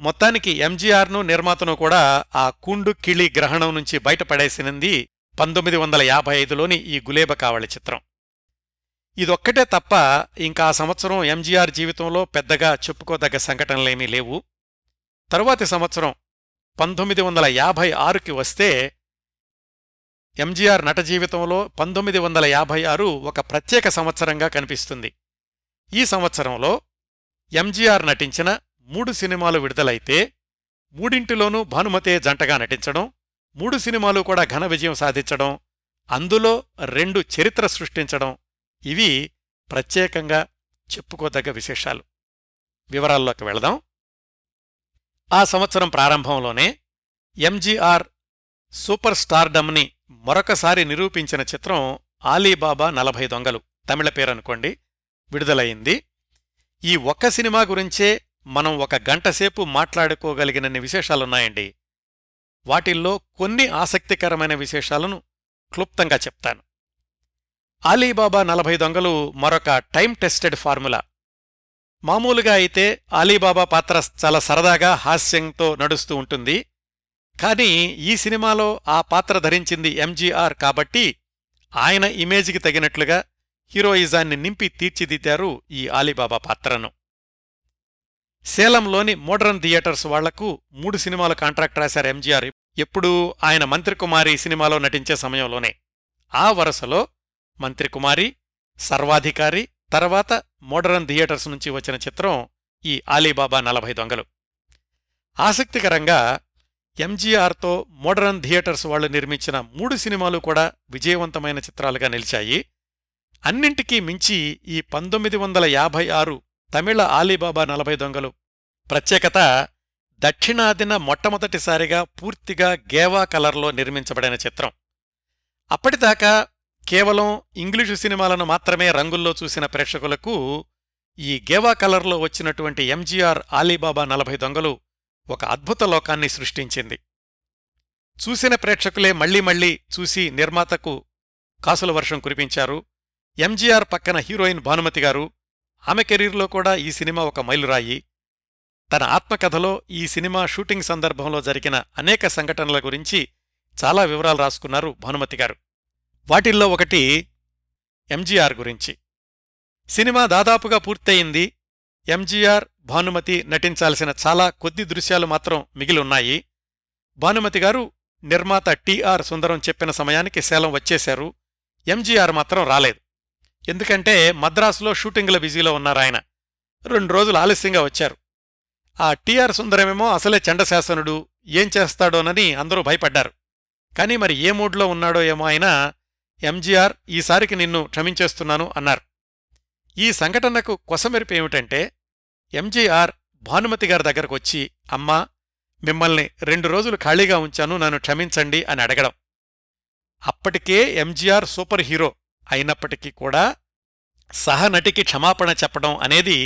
మొత్తానికి ఎంజీఆర్ను నిర్మాతను కూడా ఆ కూండు కిళి గ్రహణం నుంచి బయటపడేసినది 1955లోని ఈ గులేబ కావళి చిత్రం. ఇదొక్కటే తప్ప ఇంకా ఆ సంవత్సరం ఎంజీఆర్ జీవితంలో పెద్దగా చెప్పుకోదగ్గ సంఘటనలేమీ లేవు. తరువాతి సంవత్సరం 1956కి వస్తే ఎంజీఆర్ నట జీవితంలో 1956 ఒక ప్రత్యేక సంవత్సరంగా కనిపిస్తుంది. ఈ సంవత్సరంలో ఎంజీఆర్ నటించిన 3 సినిమాలు విడుదలైతే మూడింటిలోనూ భానుమతే జంటగా నటించడం, 3 సినిమాలు కూడా ఘన విజయం సాధించడం, అందులో 2 చరిత్ర సృష్టించడం, ఇవి ప్రత్యేకంగా చెప్పుకోదగ్గ విశేషాలు. వివరాల్లోకి వెళదాం. ఆ సంవత్సరం ప్రారంభంలోనే ఎంజీఆర్ సూపర్ స్టార్డమ్ని మరొకసారి నిరూపించిన చిత్రం ఆలీబాబా 40 దొంగలు, తమిళ పేరనుకోండి, విడుదలయింది. ఈ ఒక్క సినిమా గురించే మనం 1 గంటసేపు మాట్లాడుకోగలిగినన్ని విశేషాలున్నాయండి. వాటిల్లో కొన్ని ఆసక్తికరమైన విశేషాలను క్లుప్తంగా చెప్తాను. ఆలీబాబా 40 దొంగలు మరొక టైం టెస్టెడ్ ఫార్ములా. మామూలుగా అయితే ఆలీబాబా పాత్ర చాలా సరదాగా హాస్యంతో నడుస్తూ ఉంటుంది. కానీ ఈ సినిమాలో ఆ పాత్ర ధరించింది ఎంజీఆర్ కాబట్టి ఆయన ఇమేజ్కి తగినట్లుగా హీరోయిజాన్ని నింపి తీర్చిదిద్దారు ఈ ఆలీబాబా పాత్రను. సేలంలోని మోడర్న్ థియేటర్స్ వాళ్లకు 3 సినిమాల కాంట్రాక్ట్ రాశారు ఎంజీఆర్. ఎప్పుడూ ఆయన మంత్రికుమారి సినిమాలో నటించే సమయంలోనే. ఆ వరుసలో మంత్రికుమారి, సర్వాధికారి, తర్వాత మోడర్న్ థియేటర్స్ నుంచి వచ్చిన చిత్రం ఈ ఆలీబాబా 40 దొంగలు. ఆసక్తికరంగా ఎంజీఆర్తో మోడరన్ థియేటర్స్ వాళ్లు నిర్మించిన 3 సినిమాలు కూడా విజయవంతమైన చిత్రాలుగా నిలిచాయి. అన్నింటికీ మించి ఈ 1956 తమిళ ఆలీబాబా 40 దొంగలు ప్రత్యేకత దక్షిణాదిన మొట్టమొదటిసారిగా పూర్తిగా గేవా కలర్లో నిర్మించబడిన చిత్రం. అప్పటిదాకా కేవలం ఇంగ్లీషు సినిమాలను మాత్రమే రంగుల్లో చూసిన ప్రేక్షకులకు ఈ గేవా కలర్లో వచ్చినటువంటి ఎంజీఆర్ ఆలీబాబా 40 దొంగలు ఒక అద్భుత లోకాన్ని సృష్టించింది. చూసిన ప్రేక్షకులే మళ్లీ మళ్లీ చూసి నిర్మాతకు కాసుల వర్షం కురిపించారు. ఎంజీఆర్ పక్కన హీరోయిన్ భానుమతి గారు, ఆమె కెరీర్లో కూడా ఈ సినిమా ఒక మైలురాయి. తన ఆత్మకథలో ఈ సినిమా షూటింగ్ సందర్భంలో జరిగిన అనేక సంఘటనల గురించి చాలా వివరాలు రాసుకున్నారు భానుమతి గారు. వాటిల్లో ఒకటి ఎంజీఆర్ గురించి. సినిమా దాదాపుగా పూర్తయింది. ఎంజీఆర్ భానుమతి నటించాల్సిన చాలా కొద్ది దృశ్యాలు మాత్రం మిగిలున్నాయి. భానుమతి గారు నిర్మాత టిఆర్ సుందరం చెప్పిన సమయానికి సేలం వచ్చేశారు. ఎంజీఆర్ మాత్రం రాలేదు. ఎందుకంటే మద్రాసులో షూటింగ్ల బిజీలో ఉన్నారాయన. 2 రోజులు ఆలస్యంగా వచ్చారు. ఆ టిఆర్ సుందరమేమో అసలే చండశాసనుడు, ఏం చేస్తాడోనని అందరూ భయపడ్డారు. కానీ మరి ఏ మూడ్లో ఉన్నాడో ఏమో ఆయన ఎంజీఆర్ ఈసారికి నిన్ను క్షమించేస్తున్నాను అన్నారు. ఈ సంఘటనకు కొసమెరుపు ఏమిటంటే ఎంజీఆర్ భానుమతి గారి దగ్గరకు వచ్చి, అమ్మా మిమ్మల్ని 2 రోజులు ఖాళీగా ఉంచాను, నన్ను క్షమించండి అని అడగడం. అప్పటికే ఎంజీఆర్ సూపర్ హీరో అయినప్పటికీ కూడా సహనటికి క్షమాపణ చెప్పడం అనేది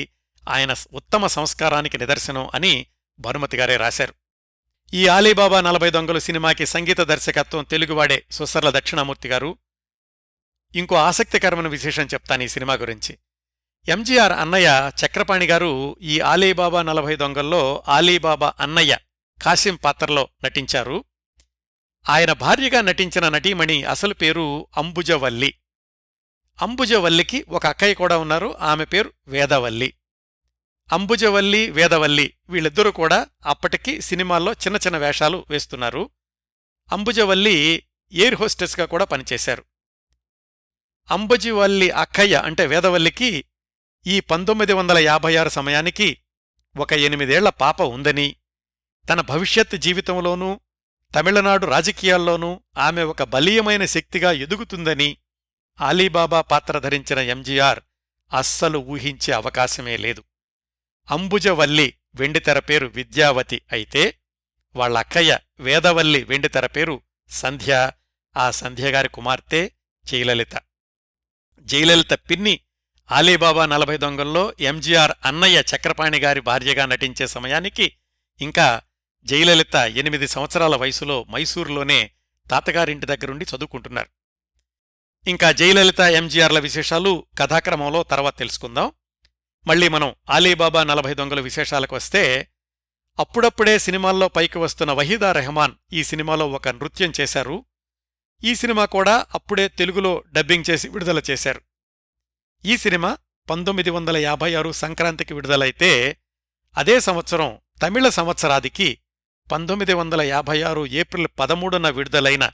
ఆయన ఉత్తమ సంస్కారానికి నిదర్శనం అని భానుమతి గారే రాశారు. ఈ ఆలీబాబా 40 దొంగలు సినిమాకి సంగీత దర్శకత్వం తెలుగువాడే సుసర్ల దక్షిణామూర్తి గారు. ఇంకో ఆసక్తికరమైన విశేషం చెప్తాను ఈ సినిమా గురించి. ఎంజీఆర్ అన్నయ్య చక్రపాణి గారు ఈ ఆలీబాబా 40 దొంగల్లో ఆలీబాబా అన్నయ్య కాసిం పాత్రలో నటించారు. ఆయన భార్యగా నటించిన నటీమణి అసలు పేరు అంబుజవల్లి. అంబుజవల్లికి ఒక అక్కయ్య కూడా ఉన్నారు, ఆమె పేరు వేదవల్లి. అంబుజవల్లి, వేదవల్లి వీళ్ళిద్దరూ కూడా అప్పటికి సినిమాల్లో చిన్న చిన్న వేషాలు వేస్తున్నారు. అంబుజవల్లి ఎయిర్ హోస్టెస్గా కూడా పనిచేశారు. అంబుజవల్లి అక్కయ్య అంటే వేదవల్లికి ఈ 1956 సమయానికి ఒక 8 ఏళ్ల పాప ఉందని, తన భవిష్యత్ జీవితంలోనూ తమిళనాడు రాజకీయాల్లోనూ ఆమె ఒక బలీయమైన శక్తిగా ఎదుగుతుందని ఆలీబాబా పాత్ర ధరించిన ఎంజీఆర్ అస్సలు ఊహించే అవకాశమే లేదు. అంబుజవల్లి వెండితెర పేరు విద్యావతి అయితే వాళ్ళ అక్కయ్య వేదవల్లి వెండితెర పేరు సంధ్య, ఆ సంధ్యగారి కుమార్తె జయలలిత. జయలలిత పిన్ని ఆలీబాబా 40 దొంగల్లో ఎంజీఆర్ అన్నయ్య చక్రపాణి గారి భార్యగా నటించే సమయానికి ఇంకా జయలలిత 8 సంవత్సరాల వయసులో మైసూరులోనే తాతగారింటి దగ్గరుండి చదువుకుంటున్నారు. ఇంకా జయలలిత ఎంజీఆర్ల విశేషాలు కథాక్రమంలో తర్వాత తెలుసుకుందాం. మళ్లీ మనం ఆలీబాబా 40 దొంగల విశేషాలకు వస్తే అప్పుడప్పుడే సినిమాల్లో పైకి వస్తున్న వహీదా రెహమాన్ ఈ సినిమాలో ఒక నృత్యం చేశారు. ఈ సినిమా కూడా అప్పుడే తెలుగులో డబ్బింగ్ చేసి విడుదల చేశారు. ఈ సినిమా 1956 సంక్రాంతికి విడుదలైతే అదే సంవత్సరం తమిళ సంవత్సరాదికి 1956 ఏప్రిల్ 13న విడుదలైన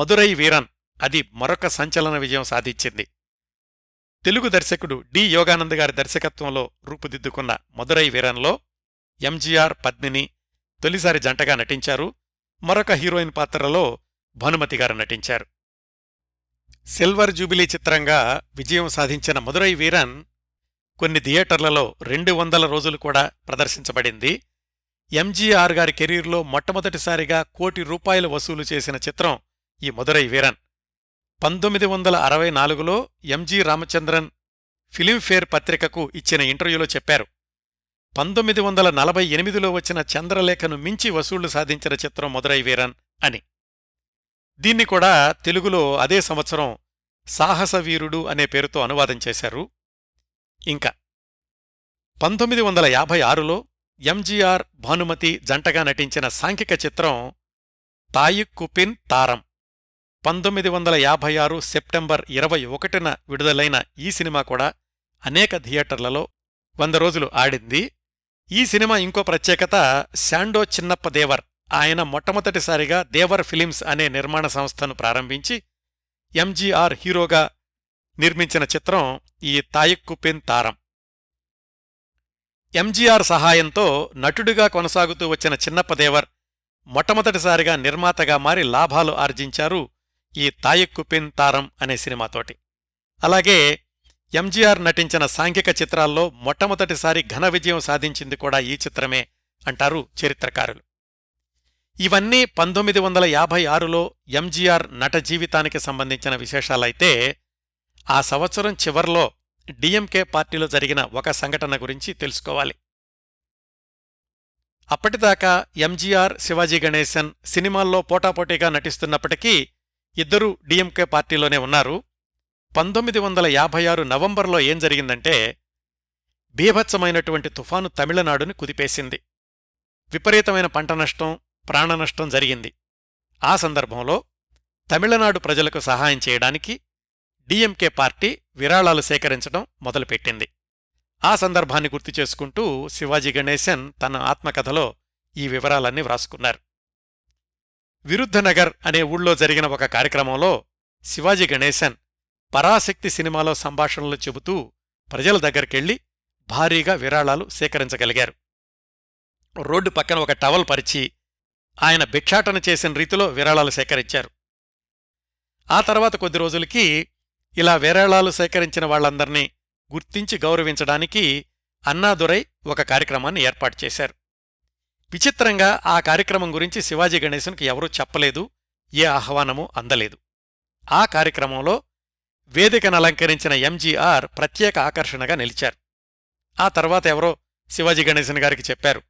మధురై వీరన్ అది మరొక సంచలన విజయం సాధించింది. తెలుగు దర్శకుడు డి యోగానంద్ గారి దర్శకత్వంలో రూపుదిద్దుకున్న మధురై వీరన్లో ఎంజీఆర్, పద్మిని తొలిసారి జంటగా నటించారు. మరొక హీరోయిన్ పాత్రలో భానుమతి గారు నటించారు. సిల్వర్ జూబిలీ చిత్రంగా విజయం సాధించిన మధురై వీరన్ కొన్ని థియేటర్లలో 200 రోజులు కూడా ప్రదర్శించబడింది. ఎంజీఆర్ గారి కెరీర్లో మొట్టమొదటిసారిగా ₹1 కోటి వసూలు చేసిన చిత్రం ఈ మధురై వీరన్. 1964లో ఎంజి రామచంద్రన్ ఫిలింఫేర్ పత్రికకు ఇచ్చిన ఇంటర్వ్యూలో చెప్పారు, 1948లో వచ్చిన చంద్రలేఖను మించి వసూళ్లు సాధించిన చిత్రం మధురై వీరన్ అని. దీన్ని కూడా తెలుగులో అదే సంవత్సరం సాహసవీరుడు అనే పేరుతో అనువాదం చేశారు. ఇంకా 1956లో ఎంజీఆర్ భానుమతి జంటగా నటించిన సాంఘిక చిత్రం తాయిక్కుపిన్ తారం 1956 సెప్టెంబర్ 21న విడుదలైన ఈ సినిమా కూడా అనేక థియేటర్లలో 100 రోజులు ఆడింది. ఈ సినిమా ఇంకో ప్రత్యేకత శాండో చిన్నప్ప దేవర్. ఆయన మొట్టమొదటిసారిగా దేవర్ ఫిలిమ్స్ అనే నిర్మాణ సంస్థను ప్రారంభించి ఎంజీఆర్ హీరోగా నిర్మించిన చిత్రం ఈ తాయిక్కుపిన్ తారం. ఎంజీఆర్ సహాయంతో నటుడిగా కొనసాగుతూ వచ్చిన చిన్నప్ప దేవర్ మొట్టమొదటిసారిగా నిర్మాతగా మారి లాభాలు ఆర్జించారు ఈ తాయెక్కు పెన్ తారం అనే సినిమాతోటి. అలాగే ఎంజీఆర్ నటించిన సాంఘిక చిత్రాల్లో మొట్టమొదటిసారి ఘన విజయం సాధించింది కూడా ఈ చిత్రమే అంటారు చరిత్రకారులు. ఇవన్నీ 1956లో ఎంజీఆర్ నట జీవితానికి సంబంధించిన విశేషాలైతే, ఆ సంవత్సరం చివర్లో డిఎంకే పార్టీలో జరిగిన ఒక సంఘటన గురించి తెలుసుకోవాలి. అప్పటిదాకా ఎంజీఆర్, శివాజీ గణేశన్ సినిమాల్లో పోటాపోటీగా నటిస్తున్నప్పటికీ ఇద్దరూ డిఎంకే పార్టీలోనే ఉన్నారు. 1956 నవంబర్లో ఏం జరిగిందంటే, బీభత్సమైనటువంటి తుఫాను తమిళనాడుని కుదిపేసింది. విపరీతమైన పంట నష్టం, ప్రాణనష్టం జరిగింది. ఆ సందర్భంలో తమిళనాడు ప్రజలకు సహాయం చేయడానికి డిఎంకే పార్టీ విరాళాలు సేకరించడం మొదలుపెట్టింది. ఆ సందర్భాన్ని గుర్తు చేసుకుంటూ శివాజీ గణేశన్ తన ఆత్మకథలో ఈ వివరాలన్నీ వ్రాసుకున్నారు. విరుద్ధనగర్ అనే ఊళ్ళో జరిగిన ఒక కార్యక్రమంలో శివాజీ గణేశన్ పరాశక్తి సినిమాలో సంభాషణలు చెబుతూ ప్రజల దగ్గరికెళ్లి భారీగా విరాళాలు సేకరించగలిగారు. రోడ్డు పక్కన ఒక టవల్ పరిచి ఆయన భిక్షాటన చేసిన రీతిలో విరాళాలు సేకరించారు. ఆ తర్వాత కొద్ది రోజులకి ఇలా విరాళాలు సేకరించిన వాళ్లందర్నీ గుర్తించి గౌరవించడానికి అన్నాదురై ఒక కార్యక్రమాన్ని ఏర్పాటు చేశారు. విచిత్రంగా ఆ కార్యక్రమం గురించి శివాజీ గణేశన్కి ఎవరూ చెప్పలేదు, ఏ ఆహ్వానమూ అందలేదు. ఆ కార్యక్రమంలో వేదికను అలంకరించిన ఎంజీఆర్ ప్రత్యేక ఆకర్షణగా నిలిచారు. ఆ తర్వాత ఎవరో శివాజీ గణేశన్ గారికి చెప్పారు,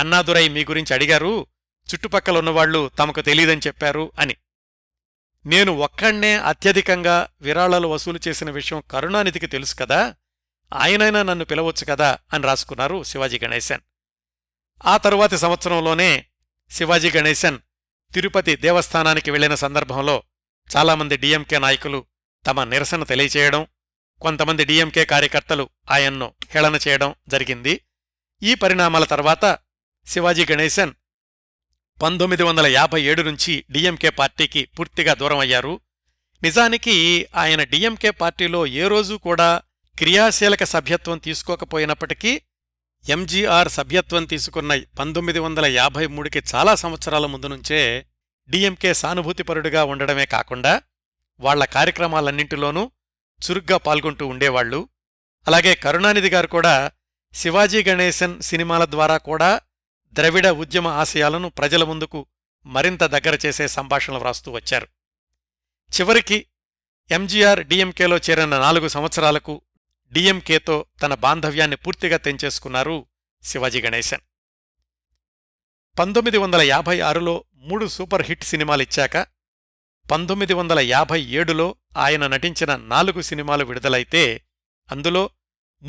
అన్నాదురై మీ గురించి అడిగారు, చుట్టుపక్కలున్నవాళ్లు తమకు తెలీదని చెప్పారు అని. నేను ఒక్కడే అత్యధికంగా విరాళాలు వసూలు చేసిన విషయం కరుణానిధికి తెలుసు కదా, ఆయనైనా నన్ను పిలవచ్చు కదా అని రాసుకున్నారు శివాజీ గణేశన్. ఆ తరువాతి సంవత్సరంలోనే శివాజీ గణేశన్ తిరుపతి దేవస్థానానికి వెళ్లిన సందర్భంలో చాలామంది డిఎంకే నాయకులు తమ నిరసన తెలియచేయడం, కొంతమంది డిఎంకే కార్యకర్తలు ఆయన్ను హేళన చేయడం జరిగింది. ఈ పరిణామాల తర్వాత శివాజీ గణేశన్ 1957 నుంచి డిఎంకే పార్టీకి పూర్తిగా దూరం అయ్యారు. నిజానికి ఆయన డిఎంకే పార్టీలో ఏ రోజు కూడా క్రియాశీలక సభ్యత్వం తీసుకోకపోయినప్పటికీ ఎంజీఆర్ సభ్యత్వం తీసుకున్న 1953కి చాలా సంవత్సరాల ముందు నుంచే డిఎంకే సానుభూతిపరుడుగా ఉండడమే కాకుండా వాళ్ల కార్యక్రమాలన్నింటిలోనూ చురుగ్గా పాల్గొంటూ ఉండేవాళ్లు. అలాగే కరుణానిధి గారు కూడా శివాజీ గణేశన్ సినిమాల ద్వారా కూడా ద్రవిడ ఉద్యమ ఆశయాలను ప్రజల ముందుకు మరింత దగ్గర చేసే సంభాషణలు వ్రాస్తూ వచ్చారు. చివరికి ఎంజీఆర్ డిఎంకేలో చేరిన 4 సంవత్సరాలకు డిఎంకేతో తన బాంధవ్యాన్ని పూర్తిగా తెంచేసుకున్నారు శివాజీ గణేశన్. 1956లో 3 సూపర్ హిట్ సినిమాలిచ్చాక 1957లో ఆయన నటించిన 4 సినిమాలు విడుదలైతే అందులో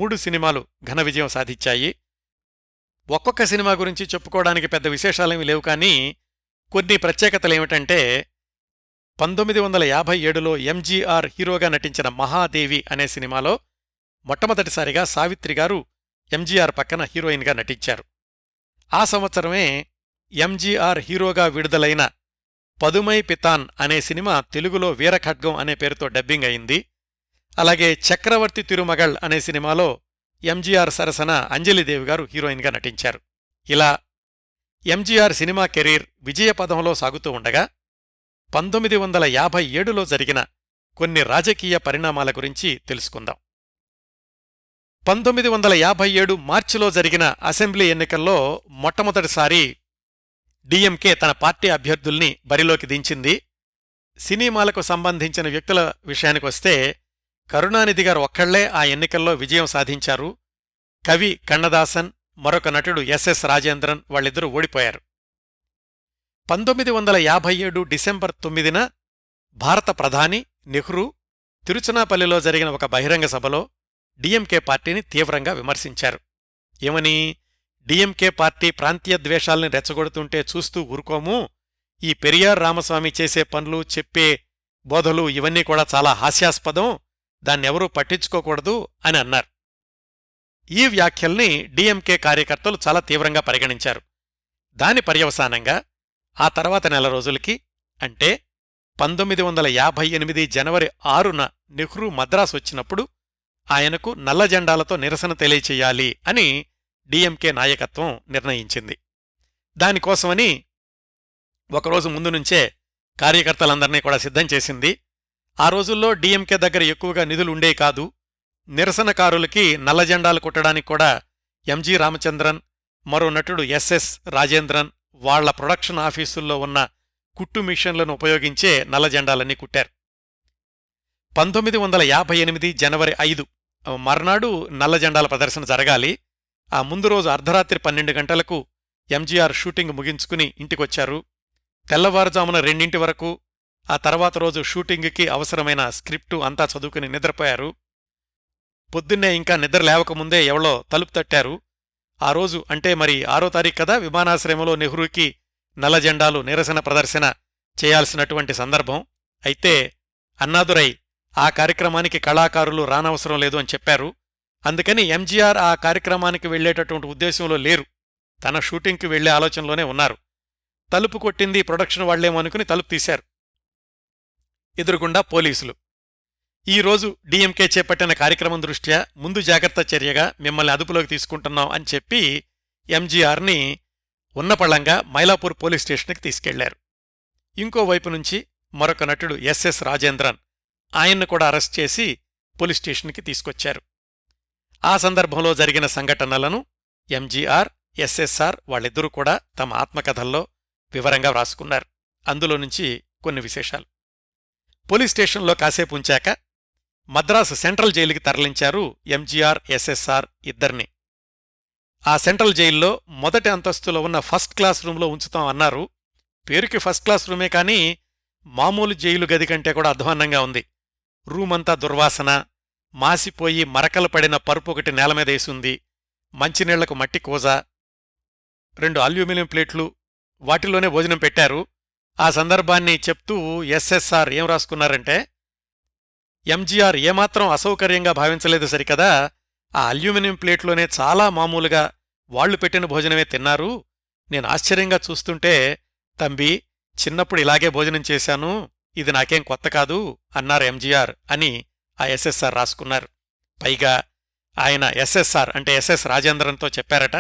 3 సినిమాలు ఘన విజయం సాధించాయి. ఒక్కొక్క సినిమా గురించి చెప్పుకోవడానికి పెద్ద విశేషాలేమీ లేవు, కానీ కొన్ని ప్రత్యేకతలేమిటంటే 1957లో ఎంజీఆర్ హీరోగా నటించిన మహాదేవి అనే సినిమాలో మొట్టమొదటిసారిగా సావిత్రి గారు ఎంజీఆర్ పక్కన హీరోయిన్గా నటించారు. ఆ సంవత్సరమే ఎంజీఆర్ హీరోగా విడుదలైన పదుమై పితాన్ అనే సినిమా తెలుగులో వీరఖడ్గం అనే పేరుతో డబ్బింగ్ అయింది. అలాగే చక్రవర్తి తిరుమగళ్ అనే సినిమాలో ఎంజీఆర్ సరసన అంజలిదేవి గారు హీరోయిన్గా నటించారు. ఇలా ఎంజీఆర్ సినిమా కెరీర్ విజయపథంలో సాగుతూ ఉండగా 1957లో జరిగిన కొన్ని రాజకీయ పరిణామాల గురించి తెలుసుకుందాం. 1957 మార్చిలో జరిగిన అసెంబ్లీ ఎన్నికల్లో మొట్టమొదటిసారి డిఎంకే తన పార్టీ అభ్యర్థుల్ని బరిలోకి దించింది. సినిమాలకు సంబంధించిన వ్యక్తుల విషయానికొస్తే కరుణానిధి గారు ఒక్కళ్లే ఆ ఎన్నికల్లో విజయం సాధించారు. కవి కన్నదాసన్, మరొక నటుడు ఎస్ఎస్ రాజేంద్రన్ వాళ్ళిద్దరూ ఓడిపోయారు. 1957 డిసెంబర్ 9న భారత ప్రధాని నెహ్రూ తిరుచునాపల్లిలో జరిగిన ఒక బహిరంగ సభలో డిఎంకే పార్టీని తీవ్రంగా విమర్శించారు. ఏమని? డిఎంకే పార్టీ ప్రాంతీయ ద్వేషాల్ని రెచ్చగొడుతుంటే చూస్తూ ఊరుకోము, ఈ పెరియార్ రామస్వామి చేసే పనులు, చెప్పే బోధలు ఇవన్నీ కూడా చాలా హాస్యాస్పదం, దాన్నెవరూ పట్టించుకోకూడదు అని అన్నారు. ఈ వ్యాఖ్యల్ని డిఎంకే కార్యకర్తలు చాలా తీవ్రంగా పరిగణించారు. దాని పర్యవసానంగా ఆ తర్వాత నెల రోజులకి, అంటే 1958 జనవరి 6న నెహ్రూ మద్రాసు వచ్చినప్పుడు ఆయనకు నల్ల జెండాలతో నిరసన తెలియచేయాలి అని డిఎంకే నాయకత్వం నిర్ణయించింది. దానికోసమని ఒకరోజు ముందు నుంచే కార్యకర్తలందర్నీ కూడా సిద్ధం చేసింది. ఆ రోజుల్లో డిఎంకే దగ్గర ఎక్కువగా నిధులు ఉండే కాదు. నిరసనకారులకి నల్లజెండాలు కుట్టడానికి కూడా ఎంజి రామచంద్రన్, మరో నటుడు ఎస్ఎస్ రాజేంద్రన్ వాళ్ల ప్రొడక్షన్ ఆఫీసుల్లో ఉన్న కుట్టు మిషన్లను ఉపయోగించే నల్లజెండాలన్నీ కుట్టారు. 1958 జనవరి 5 మర్నాడు నల్లజెండాల ప్రదర్శన జరగాలి. ఆ ముందు రోజు అర్ధరాత్రి 12 గంటలకు ఎంజీఆర్ షూటింగ్ ముగించుకుని ఇంటికొచ్చారు. తెల్లవారుజామున 2 వరకు, ఆ తర్వాత రోజు షూటింగుకి అవసరమైన స్క్రిప్టు అంతా చదువుకుని నిద్రపోయారు. పొద్దున్నే ఇంకా నిద్ర లేవకముందే ఎవరో తలుపు తట్టారు. ఆ రోజు అంటే మరి 6వ తారీఖు కదా, విమానాశ్రయంలో నెహ్రూకి నల్లజెండాలు నిరసన ప్రదర్శన చేయాల్సినటువంటి సందర్భం. అయితే అన్నాదురై ఆ కార్యక్రమానికి కళాకారులు రానవసరం లేదు అని చెప్పారు. అందుకని ఎంజీఆర్ ఆ కార్యక్రమానికి వెళ్లేటటువంటి ఉద్దేశంలో లేరు, తన షూటింగ్కి వెళ్లే ఆలోచనలోనే ఉన్నారు. తలుపు కొట్టింది ప్రొడక్షన్ వాళ్లేమో అనుకుని తలుపు తీశారు. ఎదురుగుండా పోలీసులు. ఈరోజు డిఎంకే చేపట్టిన కార్యక్రమం దృష్ట్యా ముందు జాగ్రత్త చర్యగా మిమ్మల్ని అదుపులోకి తీసుకుంటున్నాం అని చెప్పి ఎంజీఆర్ని ఉన్నపళంగా మైలాపూర్ పోలీస్ స్టేషన్కి తీసుకెళ్లారు. ఇంకోవైపు నుంచి మరొక నటుడు ఎస్ఎస్ రాజేంద్రన్, ఆయన్ను కూడా అరెస్ట్ చేసి పోలీస్ స్టేషన్కి తీసుకొచ్చారు. ఆ సందర్భంలో జరిగిన సంఘటనలను ఎంజీఆర్, ఎస్ఎస్ఆర్ వాళ్ళిద్దరూ కూడా తమ ఆత్మకథల్లో వివరంగా వ్రాసుకున్నారు. అందులో నుంచి కొన్ని విశేషాలు. పోలీస్ స్టేషన్లో కాసేపు ఉంచాక మద్రాసు సెంట్రల్ జైలుకి తరలించారు ఎంజీఆర్, ఎస్ఎస్ఆర్ ఇద్దరిని. ఆ సెంట్రల్ జైల్లో మొదటి అంతస్తులో ఉన్న ఫస్ట్ క్లాస్ రూంలో ఉంచుతాం అన్నారు. పేరుకి ఫస్ట్ క్లాస్ రూమే కానీ మామూలు జైలు గది కంటే కూడా అధ్వాన్నంగా ఉంది. రూమంతా దుర్వాసన, మాసిపోయి మరకలు పడిన పరుపు ఒకటి నేలమీదేసింది, మంచినీళ్లకు మట్టి కోజ, 2 అల్యూమినియం ప్లేట్లు, వాటిలోనే భోజనం పెట్టారు. ఆ సందర్భాన్ని చెప్తూ ఎస్ఎస్ఆర్ ఏం రాసుకున్నారంటే, ఎంజీఆర్ ఏమాత్రం అసౌకర్యంగా భావించలేదు సరికదా, ఆ అల్యూమినియం ప్లేట్లోనే చాలా మామూలుగా వాళ్లు పెట్టిన భోజనమే తిన్నారు. నేను ఆశ్చర్యంగా చూస్తుంటే, తంబి చిన్నప్పుడు ఇలాగే భోజనం చేశాను, ఇది నాకేం కొత్త కాదు అన్నారు ఎంజీఆర్ అని ఆ ఎస్ఎస్ఆర్ రాసుకున్నారు. పైగా ఆయన ఎస్ఎస్ఆర్ అంటే ఎస్ఎస్ రాజేంద్రన్తో చెప్పారట,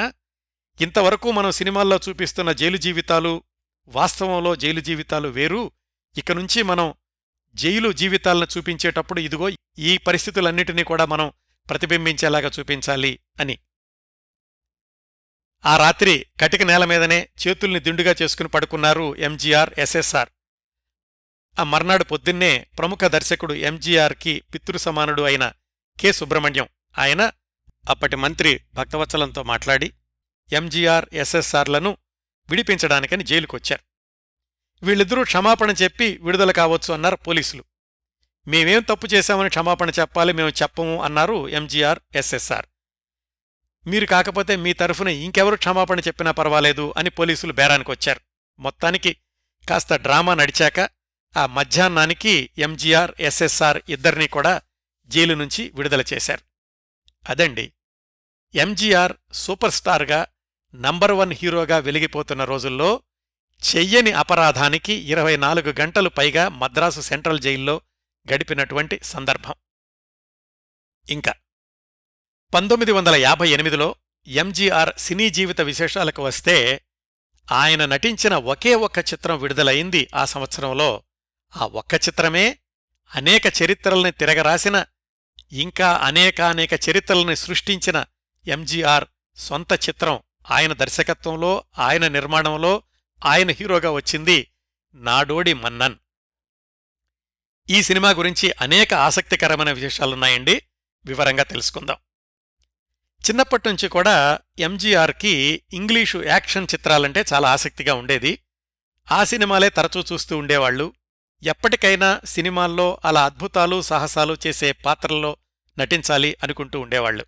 ఇంతవరకు మనం సినిమాల్లో చూపిస్తున్న జైలు జీవితాలు వాస్తవంలో జైలు జీవితాలు వేరు, ఇక నుంచి మనం జైలు జీవితాలను చూపించేటప్పుడు ఇదిగో ఈ పరిస్థితులన్నిటినీ కూడా మనం ప్రతిబింబించేలాగా చూపించాలి అని. ఆ రాత్రి కటిక నేల మీదనే చేతుల్ని దిండుగా చేసుకుని పడుకున్నారు ఎంజీఆర్, ఎస్ఎస్ఆర్. ఆ మర్నాడు పొద్దున్నే ప్రముఖ దర్శకుడు ఎంజీఆర్కి పితృసమానుడు అయిన కె సుబ్రహ్మణ్యం, ఆయన అప్పటి మంత్రి భక్తవత్సలంతో మాట్లాడి ఎంజీఆర్, ఎస్ఎస్ఆర్లను విడిపించడానికని జైలుకొచ్చారు. వీళ్ళిద్దరూ క్షమాపణ చెప్పి విడుదల కావచ్చు అన్నారు పోలీసులు. మేమేం తప్పు చేశామని క్షమాపణ చెప్పాలి, మేము చెప్పము అన్నారు ఎంజీఆర్, ఎస్ఎస్ఆర్. మీరు కాకపోతే మీ తరఫున ఇంకెవరు క్షమాపణ చెప్పినా పర్వాలేదు అని పోలీసులు బేరానికొచ్చారు. మొత్తానికి కాస్త డ్రామా నడిచాక ఆ మధ్యాహ్నానికి ఎంజీఆర్, ఎస్ఎస్ఆర్ ఇద్దరినీ కూడా జైలు నుంచి విడుదల చేశారు. అదండి ఎంజీఆర్ సూపర్ స్టార్గా నంబర్ 1 హీరోగా వెలిగిపోతున్న రోజుల్లో చెయ్యని అపరాధానికి 24 గంటలు పైగా మద్రాసు సెంట్రల్ జైల్లో గడిపినటువంటి సందర్భం. ఇంకా 1958లో ఎంజీఆర్ సినీ జీవిత విశేషాలకు వస్తే, ఆయన నటించిన ఒకే ఒక్క చిత్రం విడుదలయింది ఆ సంవత్సరంలో. ఆ ఒక్క చిత్రమే అనేక చరిత్రల్ని తిరగరాసిన, ఇంకా అనేకానేక చరిత్రల్ని సృష్టించిన ఎంజీఆర్ సొంత చిత్రం. ఆయన దర్శకత్వంలో, ఆయన నిర్మాణంలో, ఆయన హీరోగా వచ్చింది నాడోడి మన్నన్. ఈ సినిమా గురించి అనేక ఆసక్తికరమైన విశేషాలున్నాయండి, వివరంగా తెలుసుకుందాం. చిన్నప్పటినుంచి కూడా ఎంజీఆర్కి ఇంగ్లీషు యాక్షన్ చిత్రాలంటే చాలా ఆసక్తిగా ఉండేది. ఆ సినిమాలే తరచూ చూస్తూ ఉండేవాళ్లు. ఎప్పటికైనా సినిమాల్లో అలా అద్భుతాలు సాహసాలు చేసే పాత్రల్లో నటించాలి అనుకుంటూ ఉండేవాళ్లు.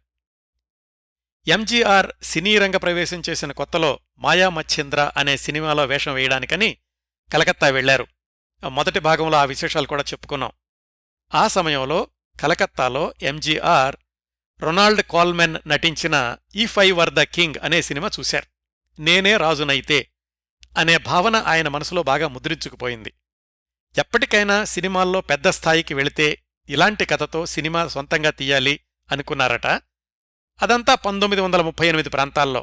ఎంజీఆర్ సినీ రంగ ప్రవేశం చేసిన కొత్తలో మాయా మచ్చింద్ర అనే సినిమాలో వేషం వేయడానికని కలకత్తా వెళ్లారు. మొదటి భాగంలో ఆ విశేషాలు కూడా చెప్పుకున్నాం. ఆ సమయంలో కలకత్తాలో ఎంజీఆర్ రొనాల్డ్ కాల్మెన్ నటించిన if I were the king అనే సినిమా చూశారు. నేనే రాజునైతే అనే భావన ఆయన మనసులో బాగా ముద్రించుకుపోయింది. ఎప్పటికైనా సినిమాల్లో పెద్ద స్థాయికి వెళితే ఇలాంటి కథతో సినిమా సొంతంగా తీయాలి అనుకున్నారట. అదంతా 1938 ప్రాంతాల్లో.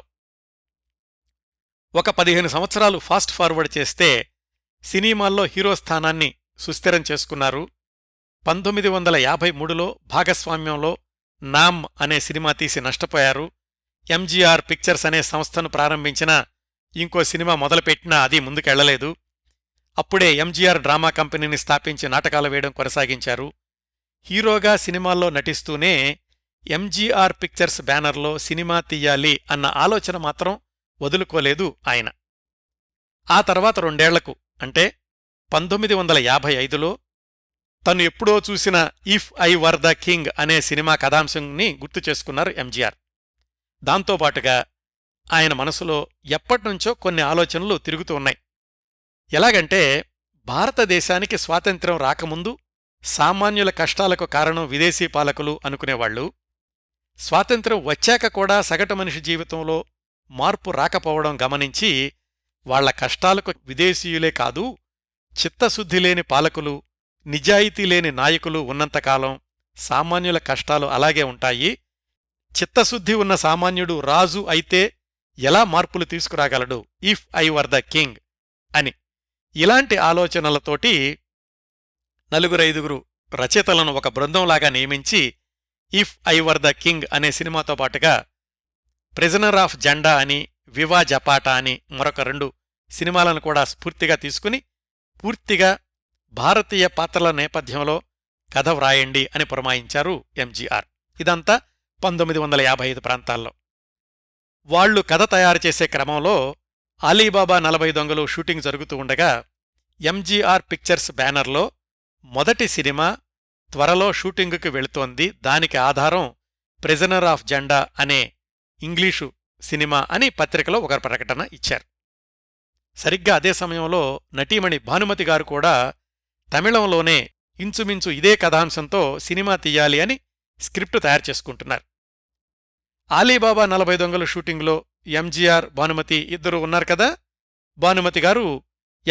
ఒక 15 సంవత్సరాలు ఫాస్ట్ ఫార్వర్డ్ చేస్తే సినిమాల్లో హీరో స్థానాన్ని సుస్థిరం చేసుకున్నారు. 1953లో భాగస్వామ్యంలో నామ్ అనే సినిమా తీసి నష్టపోయారు. ఎంజీఆర్ పిక్చర్స్ అనే సంస్థను ప్రారంభించిన ఇంకో సినిమా మొదలుపెట్టినా అది ముందుకెళ్లలేదు. అప్పుడే ఎంజీఆర్ డ్రామా కంపెనీని స్థాపించి నాటకాలు వేయడం కొనసాగించారు. హీరోగా సినిమాల్లో నటిస్తూనే ఎంజీఆర్ పిక్చర్స్ బ్యానర్లో సినిమా తీయాలి అన్న ఆలోచన మాత్రం వదులుకోలేదు ఆయన. ఆ తర్వాత 2 ఏళ్లకు అంటే 1955లో తను ఎప్పుడో చూసిన if I were the king అనే సినిమా కథాంశంని గుర్తు చేసుకున్నారు ఎంజీఆర్. దాంతోపాటుగా ఆయన మనసులో ఎప్పటినుంచో కొన్ని ఆలోచనలు తిరుగుతూ ఉన్నాయి. ఎలాగంటే, భారతదేశానికి స్వాతంత్ర్యం రాకముందు సామాన్యుల కష్టాలకు కారణం విదేశీ పాలకులు అనుకునేవాళ్లు. స్వాతంత్ర్యం వచ్చాక కూడా సగటు మనిషి జీవితంలో మార్పు రాకపోవడం గమనించి వాళ్ల కష్టాలకు విదేశీయులే కాదు, చిత్తశుద్ధి లేని పాలకులు, నిజాయితీ లేని నాయకులు ఉన్నంతకాలం సామాన్యుల కష్టాలు అలాగే ఉంటాయి. చిత్తశుద్ధి ఉన్న సామాన్యుడు రాజు అయితే ఎలా మార్పులు తీసుకురాగలడు if I were the king అని. ఇలాంటి ఆలోచనలతోటి 4-5 రచయితలను ఒక బృందంలాగా నియమించి if I were the king అనే సినిమాతో పాటుగా ప్రిజనర్ ఆఫ్ జెండా అని, వివా జపాటా అని మరొక 2 సినిమాలను కూడా స్ఫూర్తిగా తీసుకుని పూర్తిగా భారతీయ పాత్రల నేపథ్యంలో కథ వ్రాయండి అని పురమాయించారు ఎంజీఆర్. ఇదంతా 1955 ప్రాంతాల్లో. వాళ్లు కథ తయారు చేసే క్రమంలో అలీబాబా 40 దొంగలు షూటింగ్ జరుగుతూ ఉండగా ఎంజీఆర్ పిక్చర్స్ బ్యానర్లో మొదటి సినిమా త్వరలో షూటింగుకు వెళుతోంది, దానికి ఆధారం ప్రిజనర్ ఆఫ్ జెండా అనే ఇంగ్లీషు సినిమా అని పత్రికలో ఒక ప్రకటన ఇచ్చారు. సరిగ్గా అదే సమయంలో నటీమణి భానుమతి గారు కూడా తమిళంలోనే ఇంచుమించు ఇదే కథాంశంతో సినిమా తీయాలి అని స్క్రిప్టు తయారు చేసుకుంటున్నారు. ఆలీబాబా 40 దొంగలు షూటింగ్లో ఎంజీఆర్, భానుమతి ఇద్దరూ ఉన్నారు కదా. భానుమతి గారు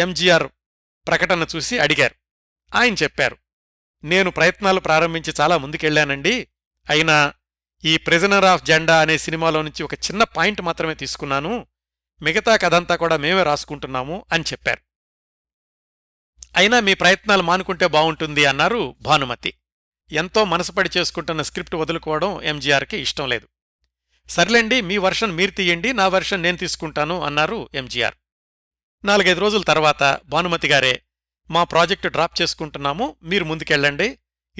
ఎంజీఆర్ ప్రకటన చూసి అడిగారు. ఆయన చెప్పారు, నేను ప్రయత్నాలు ప్రారంభించి చాలా ముందుకెళ్లానండి, అయినా ఈ ప్రిజనర్ ఆఫ్ జెండా అనే సినిమాలో నుంచి ఒక చిన్న పాయింట్ మాత్రమే తీసుకున్నాను, మిగతా కథంతా కూడా మేమే రాసుకుంటున్నాము అని చెప్పారు. అయినా మీ ప్రయత్నాలు మానుకుంటే బావుంటుంది అన్నారు భానుమతి. ఎంతో మనసుపడి చేసుకుంటున్న స్క్రిప్ట్ వదులుకోవడం ఎంజీఆర్కి ఇష్టం లేదు. సర్లేండి, మీ వర్షన్ మీరు తీయండి, నా వర్షన్ నేను తీసుకుంటాను అన్నారు ఎంజీఆర్. 4-5 రోజుల తర్వాత భానుమతి గారే, మా ప్రాజెక్టు డ్రాప్ చేసుకుంటున్నాము, మీరు ముందుకెళ్ళండి,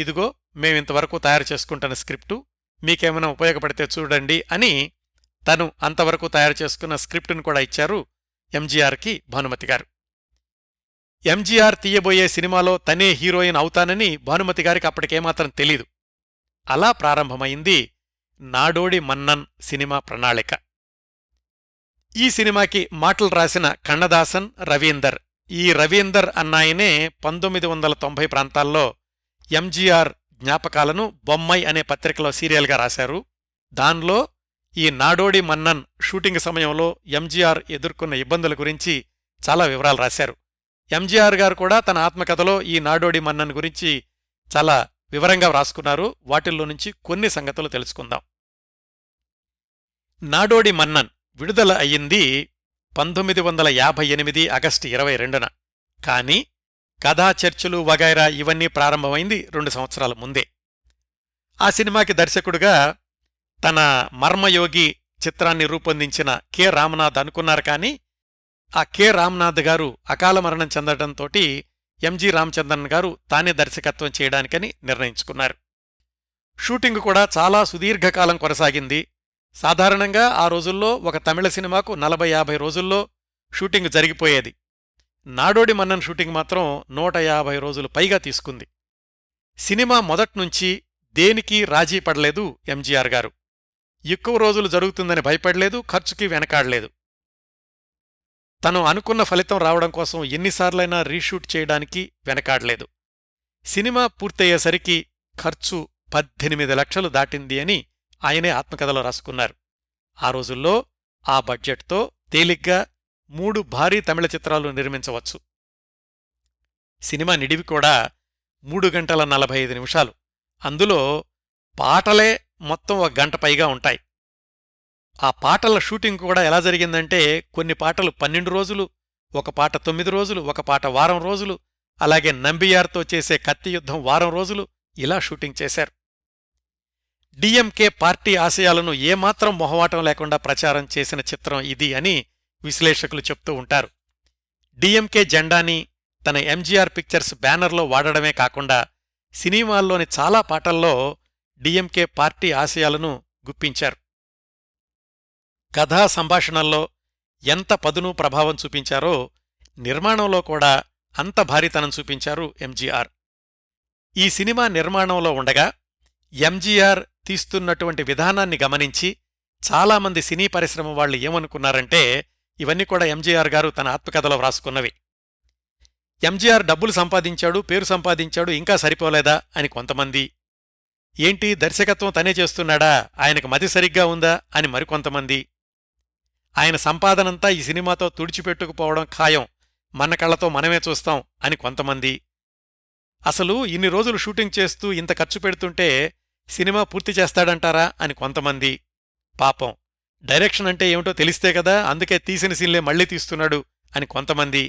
ఇదిగో మేమింతవరకు తయారు చేసుకుంటున్న స్క్రిప్టు, మీకేమైనా ఉపయోగపడితే చూడండి అని తను అంతవరకు తయారు చేసుకున్న స్క్రిప్టును కూడా ఇచ్చారు ఎంజీఆర్కి భానుమతి గారు. ఎంజీఆర్ తీయబోయే సినిమాలో తనే హీరోయిన్ అవుతానని భానుమతి గారికి అప్పటికేమాత్రం తెలీదు. అలా ప్రారంభమైంది నాడోడి మన్నన్ సినిమా ప్రణాళిక. ఈ సినిమాకి మాటలు రాసిన కన్నదాసన్, రవీందర్. ఈ రవీందర్ అన్నాయనే 1990 ప్రాంతాల్లో ఎంజీఆర్ జ్ఞాపకాలను బొమ్మై అనే పత్రికలో సీరియల్గా రాశారు. దానిలో ఈ నాడోడి మన్నన్ షూటింగ్ సమయంలో ఎంజీఆర్ ఎదుర్కొన్న ఇబ్బందుల గురించి చాలా వివరాలు రాశారు. ఎంజీఆర్ గారు కూడా తన ఆత్మకథలో ఈ నాడోడి మన్నన్ గురించి చాలా వివరంగా వ్రాసుకున్నారు. వాటిల్లో నుంచి కొన్ని సంగతులు తెలుసుకుందాం. నాడోడి మన్నన్ విడుదల అయ్యింది 1958 ఆగస్టు 22న. కానీ కథా చర్చలు వగైరా ఇవన్నీ ప్రారంభమైంది 2 సంవత్సరాల ముందే. ఆ సినిమాకి దర్శకుడుగా తన మర్మయోగి చిత్రాన్ని రూపొందించిన కె రామనాథ్ అనుకున్నారు. కానీ ఆ కె రామనాథ్ గారు అకాల మరణం చెందడంతో ఎంజి రామచంద్రన్ గారు తానే దర్శకత్వం చేయడానికని నిర్ణయించుకున్నారు. షూటింగ్ కూడా చాలా సుదీర్ఘకాలం కొనసాగింది. సాధారణంగా ఆ రోజుల్లో ఒక తమిళ సినిమాకు 40-50 రోజుల్లో షూటింగ్ జరిగిపోయేది. నాడోడి మన్నన్ షూటింగ్ మాత్రం 150 రోజులు పైగా తీసుకుంది. సినిమా మొదట్నుంచి దేనికి రాజీ పడలేదు ఎంజీఆర్ గారు. ఎక్కువ రోజులు జరుగుతుందని భయపడలేదు, ఖర్చుకి వెనకాడలేదు. తను అనుకున్న ఫలితం రావడం కోసం ఎన్నిసార్లైనా రీషూట్ చేయడానికి వెనకాడలేదు. సినిమా పూర్తయ్యేసరికి ఖర్చు 18 లక్షలు దాటింది అని ఆయనే ఆత్మకథలో రాసుకున్నారు. ఆ రోజుల్లో ఆ బడ్జెట్తో తేలిగ్గా 3 భారీ తమిళ చిత్రాలు నిర్మించవచ్చు. సినిమా నిడివి కూడా 3 గంటల 45 నిమిషాలు. అందులో పాటలే మొత్తం 1 గంట పైగా ఉంటాయి. ఆ పాటల షూటింగ్ కూడా ఎలా జరిగిందంటే, కొన్ని పాటలు 12 రోజులు ఒక పాట 9 రోజులు, ఒక పాట వారం రోజులు, అలాగే నంబియార్తో చేసే కత్తి యుద్ధం వారం రోజులు ఇలా షూటింగ్ చేశారు. డిఎంకే పార్టీ ఆశయాలను ఏమాత్రం మొహమాటం లేకుండా ప్రచారం చేసిన చిత్రం ఇది అని విశ్లేషకులు చెప్తూ ఉంటారు. డిఎంకే జెండాని తన ఎంజీఆర్ పిక్చర్స్ బ్యానర్లో వాడడమే కాకుండా సినిమాల్లోని చాలా పాటల్లో డిఎంకే పార్టీ ఆశయాలను గుప్పించారు. కథా సంభాషణల్లో ఎంత పదును ప్రభావం చూపించారో నిర్మాణంలో కూడా అంత భారీతనం చూపించారు ఎంజీఆర్. ఈ సినిమా నిర్మాణంలో ఉండగా ఎంజీఆర్ తీస్తున్నటువంటి విధానాన్ని గమనించి చాలామంది సినీ పరిశ్రమ వాళ్ళు ఏమనుకున్నారంటే, ఇవన్నీ కూడా ఎంజీఆర్ గారు తన ఆత్మకథలో వ్రాసుకున్నవి. ఎంజీఆర్ డబ్బులు సంపాదించాడు, పేరు సంపాదించాడు, ఇంకా సరిపోలేదా అని కొంతమంది, ఏంటి దర్శకత్వం తనే చేస్తున్నాడా, ఆయనకు మతి సరిగ్గా ఉందా అని మరికొంతమంది, ఆయన సంపాదనంతా ఈ సినిమాతో తుడిచిపెట్టుకుపోవడం ఖాయం, మన కళ్లతో మనమే చూస్తాం అని కొంతమంది, అసలు ఇన్ని రోజులు షూటింగ్ చేస్తూ ఇంత ఖర్చు పెడుతుంటే సినిమా పూర్తి చేస్తాడంటారా అని కొంతమంది, పాపం డైరెక్షన్ అంటే ఏమిటో తెలిస్తే కదా అందుకే తీసిన సీన్లే మళ్లీ తీస్తున్నాడు అని కొంతమంది,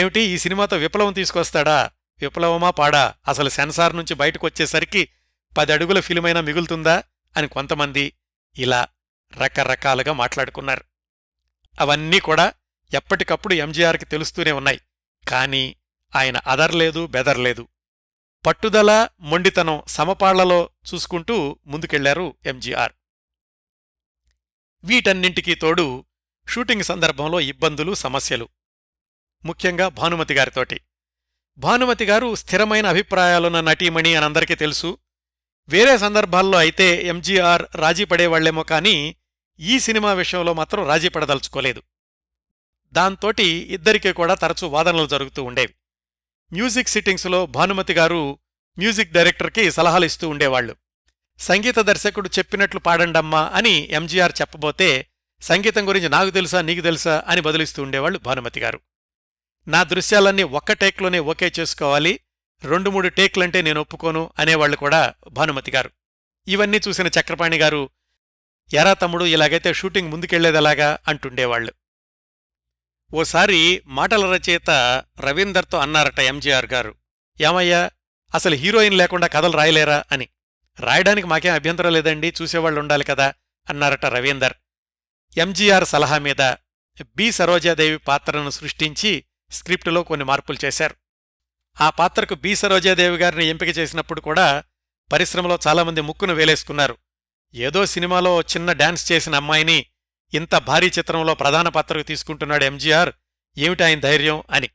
ఏమిటి ఈ సినిమాతో విప్లవం తీసుకొస్తాడా, విప్లవమా పాడా, అసలు సెన్సార్ నుంచి బయటకొచ్చేసరికి 10 అడుగుల ఫిలిమైనా మిగులుతుందా అని కొంతమంది, ఇలా రకరకాలుగా మాట్లాడుకున్నారు. అవన్నీ కూడా ఎప్పటికప్పుడు ఎంజీఆర్కి తెలుస్తూనే ఉన్నాయి. కానీ ఆయన అదర్లేదు, బెదర్లేదు. పట్టుదల, మొండితనం సమపాళ్లలో చూసుకుంటూ ముందుకెళ్లారు ఎంజీఆర్. వీటన్నింటికీ తోడు షూటింగ్ సందర్భంలో ఇబ్బందులు, సమస్యలు, ముఖ్యంగా భానుమతి గారితోటి. భానుమతి గారు స్థిరమైన అభిప్రాయాలున్న నటీమణి అని అందరికీ తెలుసు. వేరే సందర్భాల్లో అయితే ఎంజీఆర్ రాజీ పడేవాళ్లేమో కానీ ఈ సినిమా విషయంలో మాత్రం రాజీ పడదలుచుకోలేదు. దాంతోటి ఇద్దరికీ కూడా తరచూ వాదనలు జరుగుతూ ఉండేవి. మ్యూజిక్ సిట్టింగ్స్లో భానుమతి గారు మ్యూజిక్ డైరెక్టర్కి సలహాలు ఇస్తూ ఉండేవాళ్లు. సంగీత దర్శకుడు చెప్పినట్లు పాడండమ్మా అని ఎంజీఆర్ చెప్పబోతే, సంగీతం గురించి నాకు తెలుసా నీకు తెలుసా అని బదులిస్తూ ఉండేవాళ్లు భానుమతి గారు. నా దృశ్యాలన్నీ ఒక్క టేక్లోనే ఓకే చేసుకోవాలి, 2-3 టేక్లంటే నేను ఒప్పుకోను అనేవాళ్లు కూడా భానుమతి గారు. ఇవన్నీ చూసిన చక్రపాణి గారు, ఎరా తమ్ముడు ఇలాగైతే షూటింగ్ ముందుకెళ్లేదెలాగా అంటుండేవాళ్లు. ఓసారి మాటల రచయిత రవీందర్తో అన్నారట ఎంజీఆర్ గారు, ఏమయ్యా అసలు హీరోయిన్ లేకుండా కథలు రాయలేరా అని. రాయడానికి మాకేం అభ్యంతరం లేదండి, చూసేవాళ్లు ఉండాలి కదా అన్నారట రవీందర్. ఎంజీఆర్ సలహా మీద బి. సరోజాదేవి పాత్రను సృష్టించి స్క్రిప్టులో కొన్ని మార్పులు చేశారు. ఆ పాత్రకు బి. సరోజాదేవి గారిని ఎంపిక చేసినప్పుడు కూడా పరిశ్రమలో చాలామంది ముక్కును వేలేసుకున్నారు. ఏదో సినిమాలో చిన్న డాన్స్ చేసిన అమ్మాయిని ఇంత భారీ చిత్రంలో ప్రధాన పాత్రకు తీసుకుంటున్నాడు ఎంజీఆర్, ఏమిటి ఆయన ధైర్యం అని.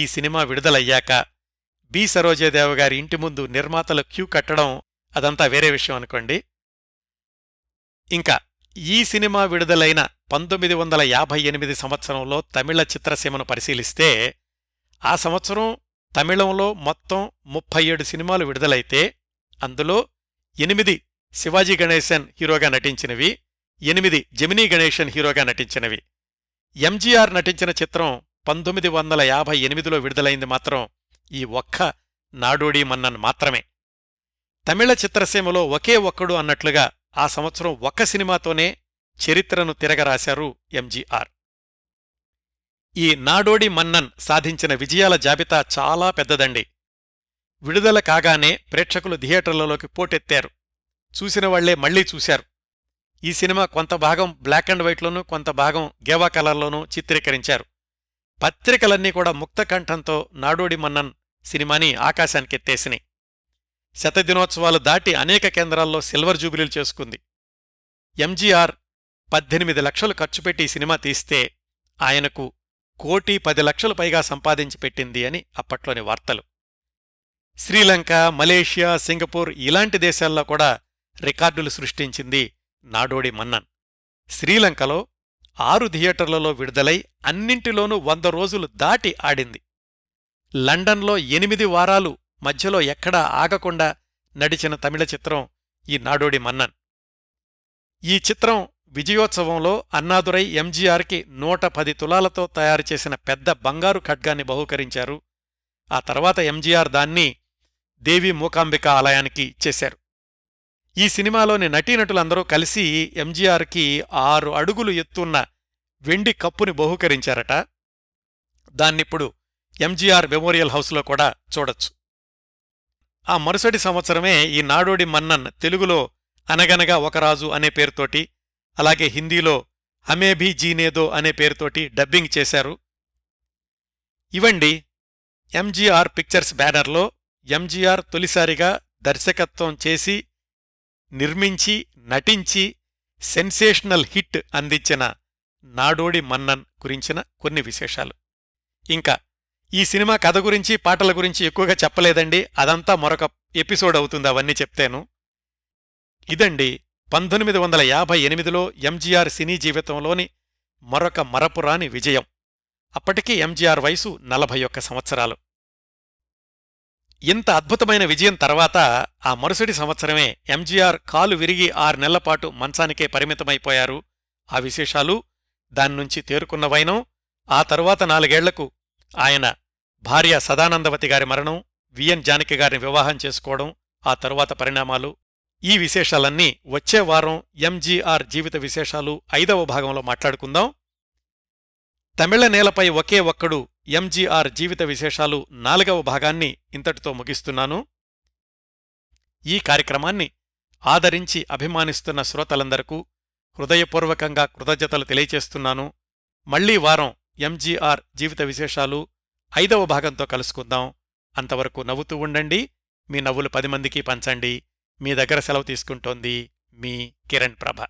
ఈ సినిమా విడుదలయ్యాక బి. సరోజాదేవి గారి ఇంటి ముందు నిర్మాతలు క్యూ కట్టడం అదంతా వేరే విషయం అనుకోండి. ఇంకా ఈ సినిమా విడుదలైన 1958 సంవత్సరంలో తమిళ చిత్రసీమను పరిశీలిస్తే, ఆ సంవత్సరం తమిళంలో మొత్తం 37 సినిమాలు విడుదలైతే అందులో 8 శివాజీ గణేశన్ హీరోగా నటించినవి, 8 జెమినీ గణేశన్ హీరోగా నటించినవి. ఎంజీఆర్ నటించిన చిత్రం 1958లో విడుదలైంది మాత్రం ఈ ఒక్క నాడోడి మన్నన్ మాత్రమే. తమిళ చిత్రసీమలో ఒకే ఒక్కడు అన్నట్లుగా ఆ సంవత్సరం ఒక్క సినిమాతోనే చరిత్రను తిరగరాశారు ఎంజీఆర్. ఈ నాడోడి మన్నన్ సాధించిన విజయాల జాబితా చాలా పెద్దదండి. విడుదల కాగానే ప్రేక్షకులు థియేటర్లలోకి పోటెత్తారు, చూసినవాళ్లే మళ్లీ చూశారు. ఈ సినిమా కొంత భాగం బ్లాక్ అండ్ వైట్లోనూ కొంత భాగం గేవా కలర్లోనూ చిత్రీకరించారు. పత్రికలన్నీ కూడా ముక్తకంఠంతో నాడోడి మన్నన్ సినిమాని ఆకాశానికెత్తేసినాయి. శతదినోత్సవాలు దాటి అనేక కేంద్రాల్లో సిల్వర్ జూబిలీలు చేసుకుంది. ఎంజీఆర్ 18 లక్షలు ఖర్చు పెట్టి ఈ సినిమా తీస్తే ఆయనకు 1,10,00,000 పైగా సంపాదించి పెట్టింది అని అప్పట్లోని వార్తలు. శ్రీలంక, మలేషియా, సింగపూర్ ఇలాంటి దేశాల్లో కూడా రికార్డులు సృష్టించింది నాడోడి మన్నన్. శ్రీలంకలో 6 థియేటర్లలో విడుదలై అన్నింటిలోనూ 100 రోజులు దాటి ఆడింది. లండన్లో 8 వారాలు మధ్యలో ఎక్కడా ఆగకుండా నడిచిన తమిళ చిత్రం ఈ నాడోడి మన్నన్. ఈ చిత్రం విజయోత్సవంలో అన్నాదురై ఎంజీఆర్కి 110 తులాలతో తయారుచేసిన పెద్ద బంగారు ఖడ్గాన్ని బహూకరించారు. ఆ తర్వాత ఎంజీఆర్ దాన్ని దేవి మూకాంబిక ఆలయానికి ఇచ్చేశారు. ఈ సినిమాలోని నటీనటులందరూ కలిసి ఎంజీఆర్కి 6 అడుగులు ఎత్తున్న వెండి కప్పుని బహూకరించారట. దాన్నిప్పుడు ఎంజీఆర్ మెమోరియల్ హౌస్లో కూడా చూడొచ్చు. ఆ మరుసటి సంవత్సరమే ఈ నాడోడి మన్నన్ తెలుగులో అనగనగా ఒకరాజు అనే పేరుతోటి, అలాగే హిందీలో అమేభీ జీనేదో అనే పేరుతోటి డబ్బింగ్ చేశారు. ఇవండి ఎంజీఆర్ పిక్చర్స్ బ్యానర్లో ఎంజీఆర్ తొలిసారిగా దర్శకత్వం చేసి, నిర్మించి, నటించి సెన్సేషనల్ హిట్ అందించిన నాడోడి మన్నన్ గురించిన కొన్ని విశేషాలు. ఇంకా ఈ సినిమా కథ గురించి, పాటల గురించి ఎక్కువగా చెప్పలేదండి, అదంతా మరొక ఎపిసోడ్ అవుతుంది, అవన్నీ చెప్తాను. ఇదండి 1958లో ఎంజీఆర్ సినీ జీవితంలోని మరొక మరపురాని విజయం. అప్పటికీ ఎంజీఆర్ వయసు 41 సంవత్సరాలు. ఇంత అద్భుతమైన విజయం తర్వాత ఆ మరుసటి సంవత్సరమే ఎంజీఆర్ కాలు విరిగి 6 నెలలపాటు మంచానికే పరిమితమైపోయారు. ఆ విశేషాలు, దాన్నుంచి తేరుకున్నవైనో, ఆ తరువాత 4 ఏళ్లకు ఆయన భార్య సదానందవతి గారి మరణం, విఎన్ జానకి గారిని వివాహం చేసుకోవడం, ఆ తరువాత పరిణామాలు, ఈ విశేషాలన్నీ వచ్చే వారం ఎంజీఆర్ జీవిత విశేషాలు 5వ భాగంలో మాట్లాడుకుందాం. తమిళ నేలపై ఒకే ఒక్కడు ఎంజీఆర్ జీవిత విశేషాలు 4వ భాగాన్ని ఇంతటితో ముగిస్తున్నాను. ఈ కార్యక్రమాన్ని ఆదరించి అభిమానిస్తున్న శ్రోతలందరకూ హృదయపూర్వకంగా కృతజ్ఞతలు తెలియచేస్తున్నాను. మళ్లీ వారం ఎంజీఆర్ జీవిత విశేషాలు 5వ భాగంతో కలుసుకుందాం. అంతవరకు నవ్వుతూ ఉండండి, మీ నవ్వులు 10 మందికి పంచండి. మీ దగ్గర సెలవు తీసుకుంటోంది మీ కిరణ్ ప్రభ.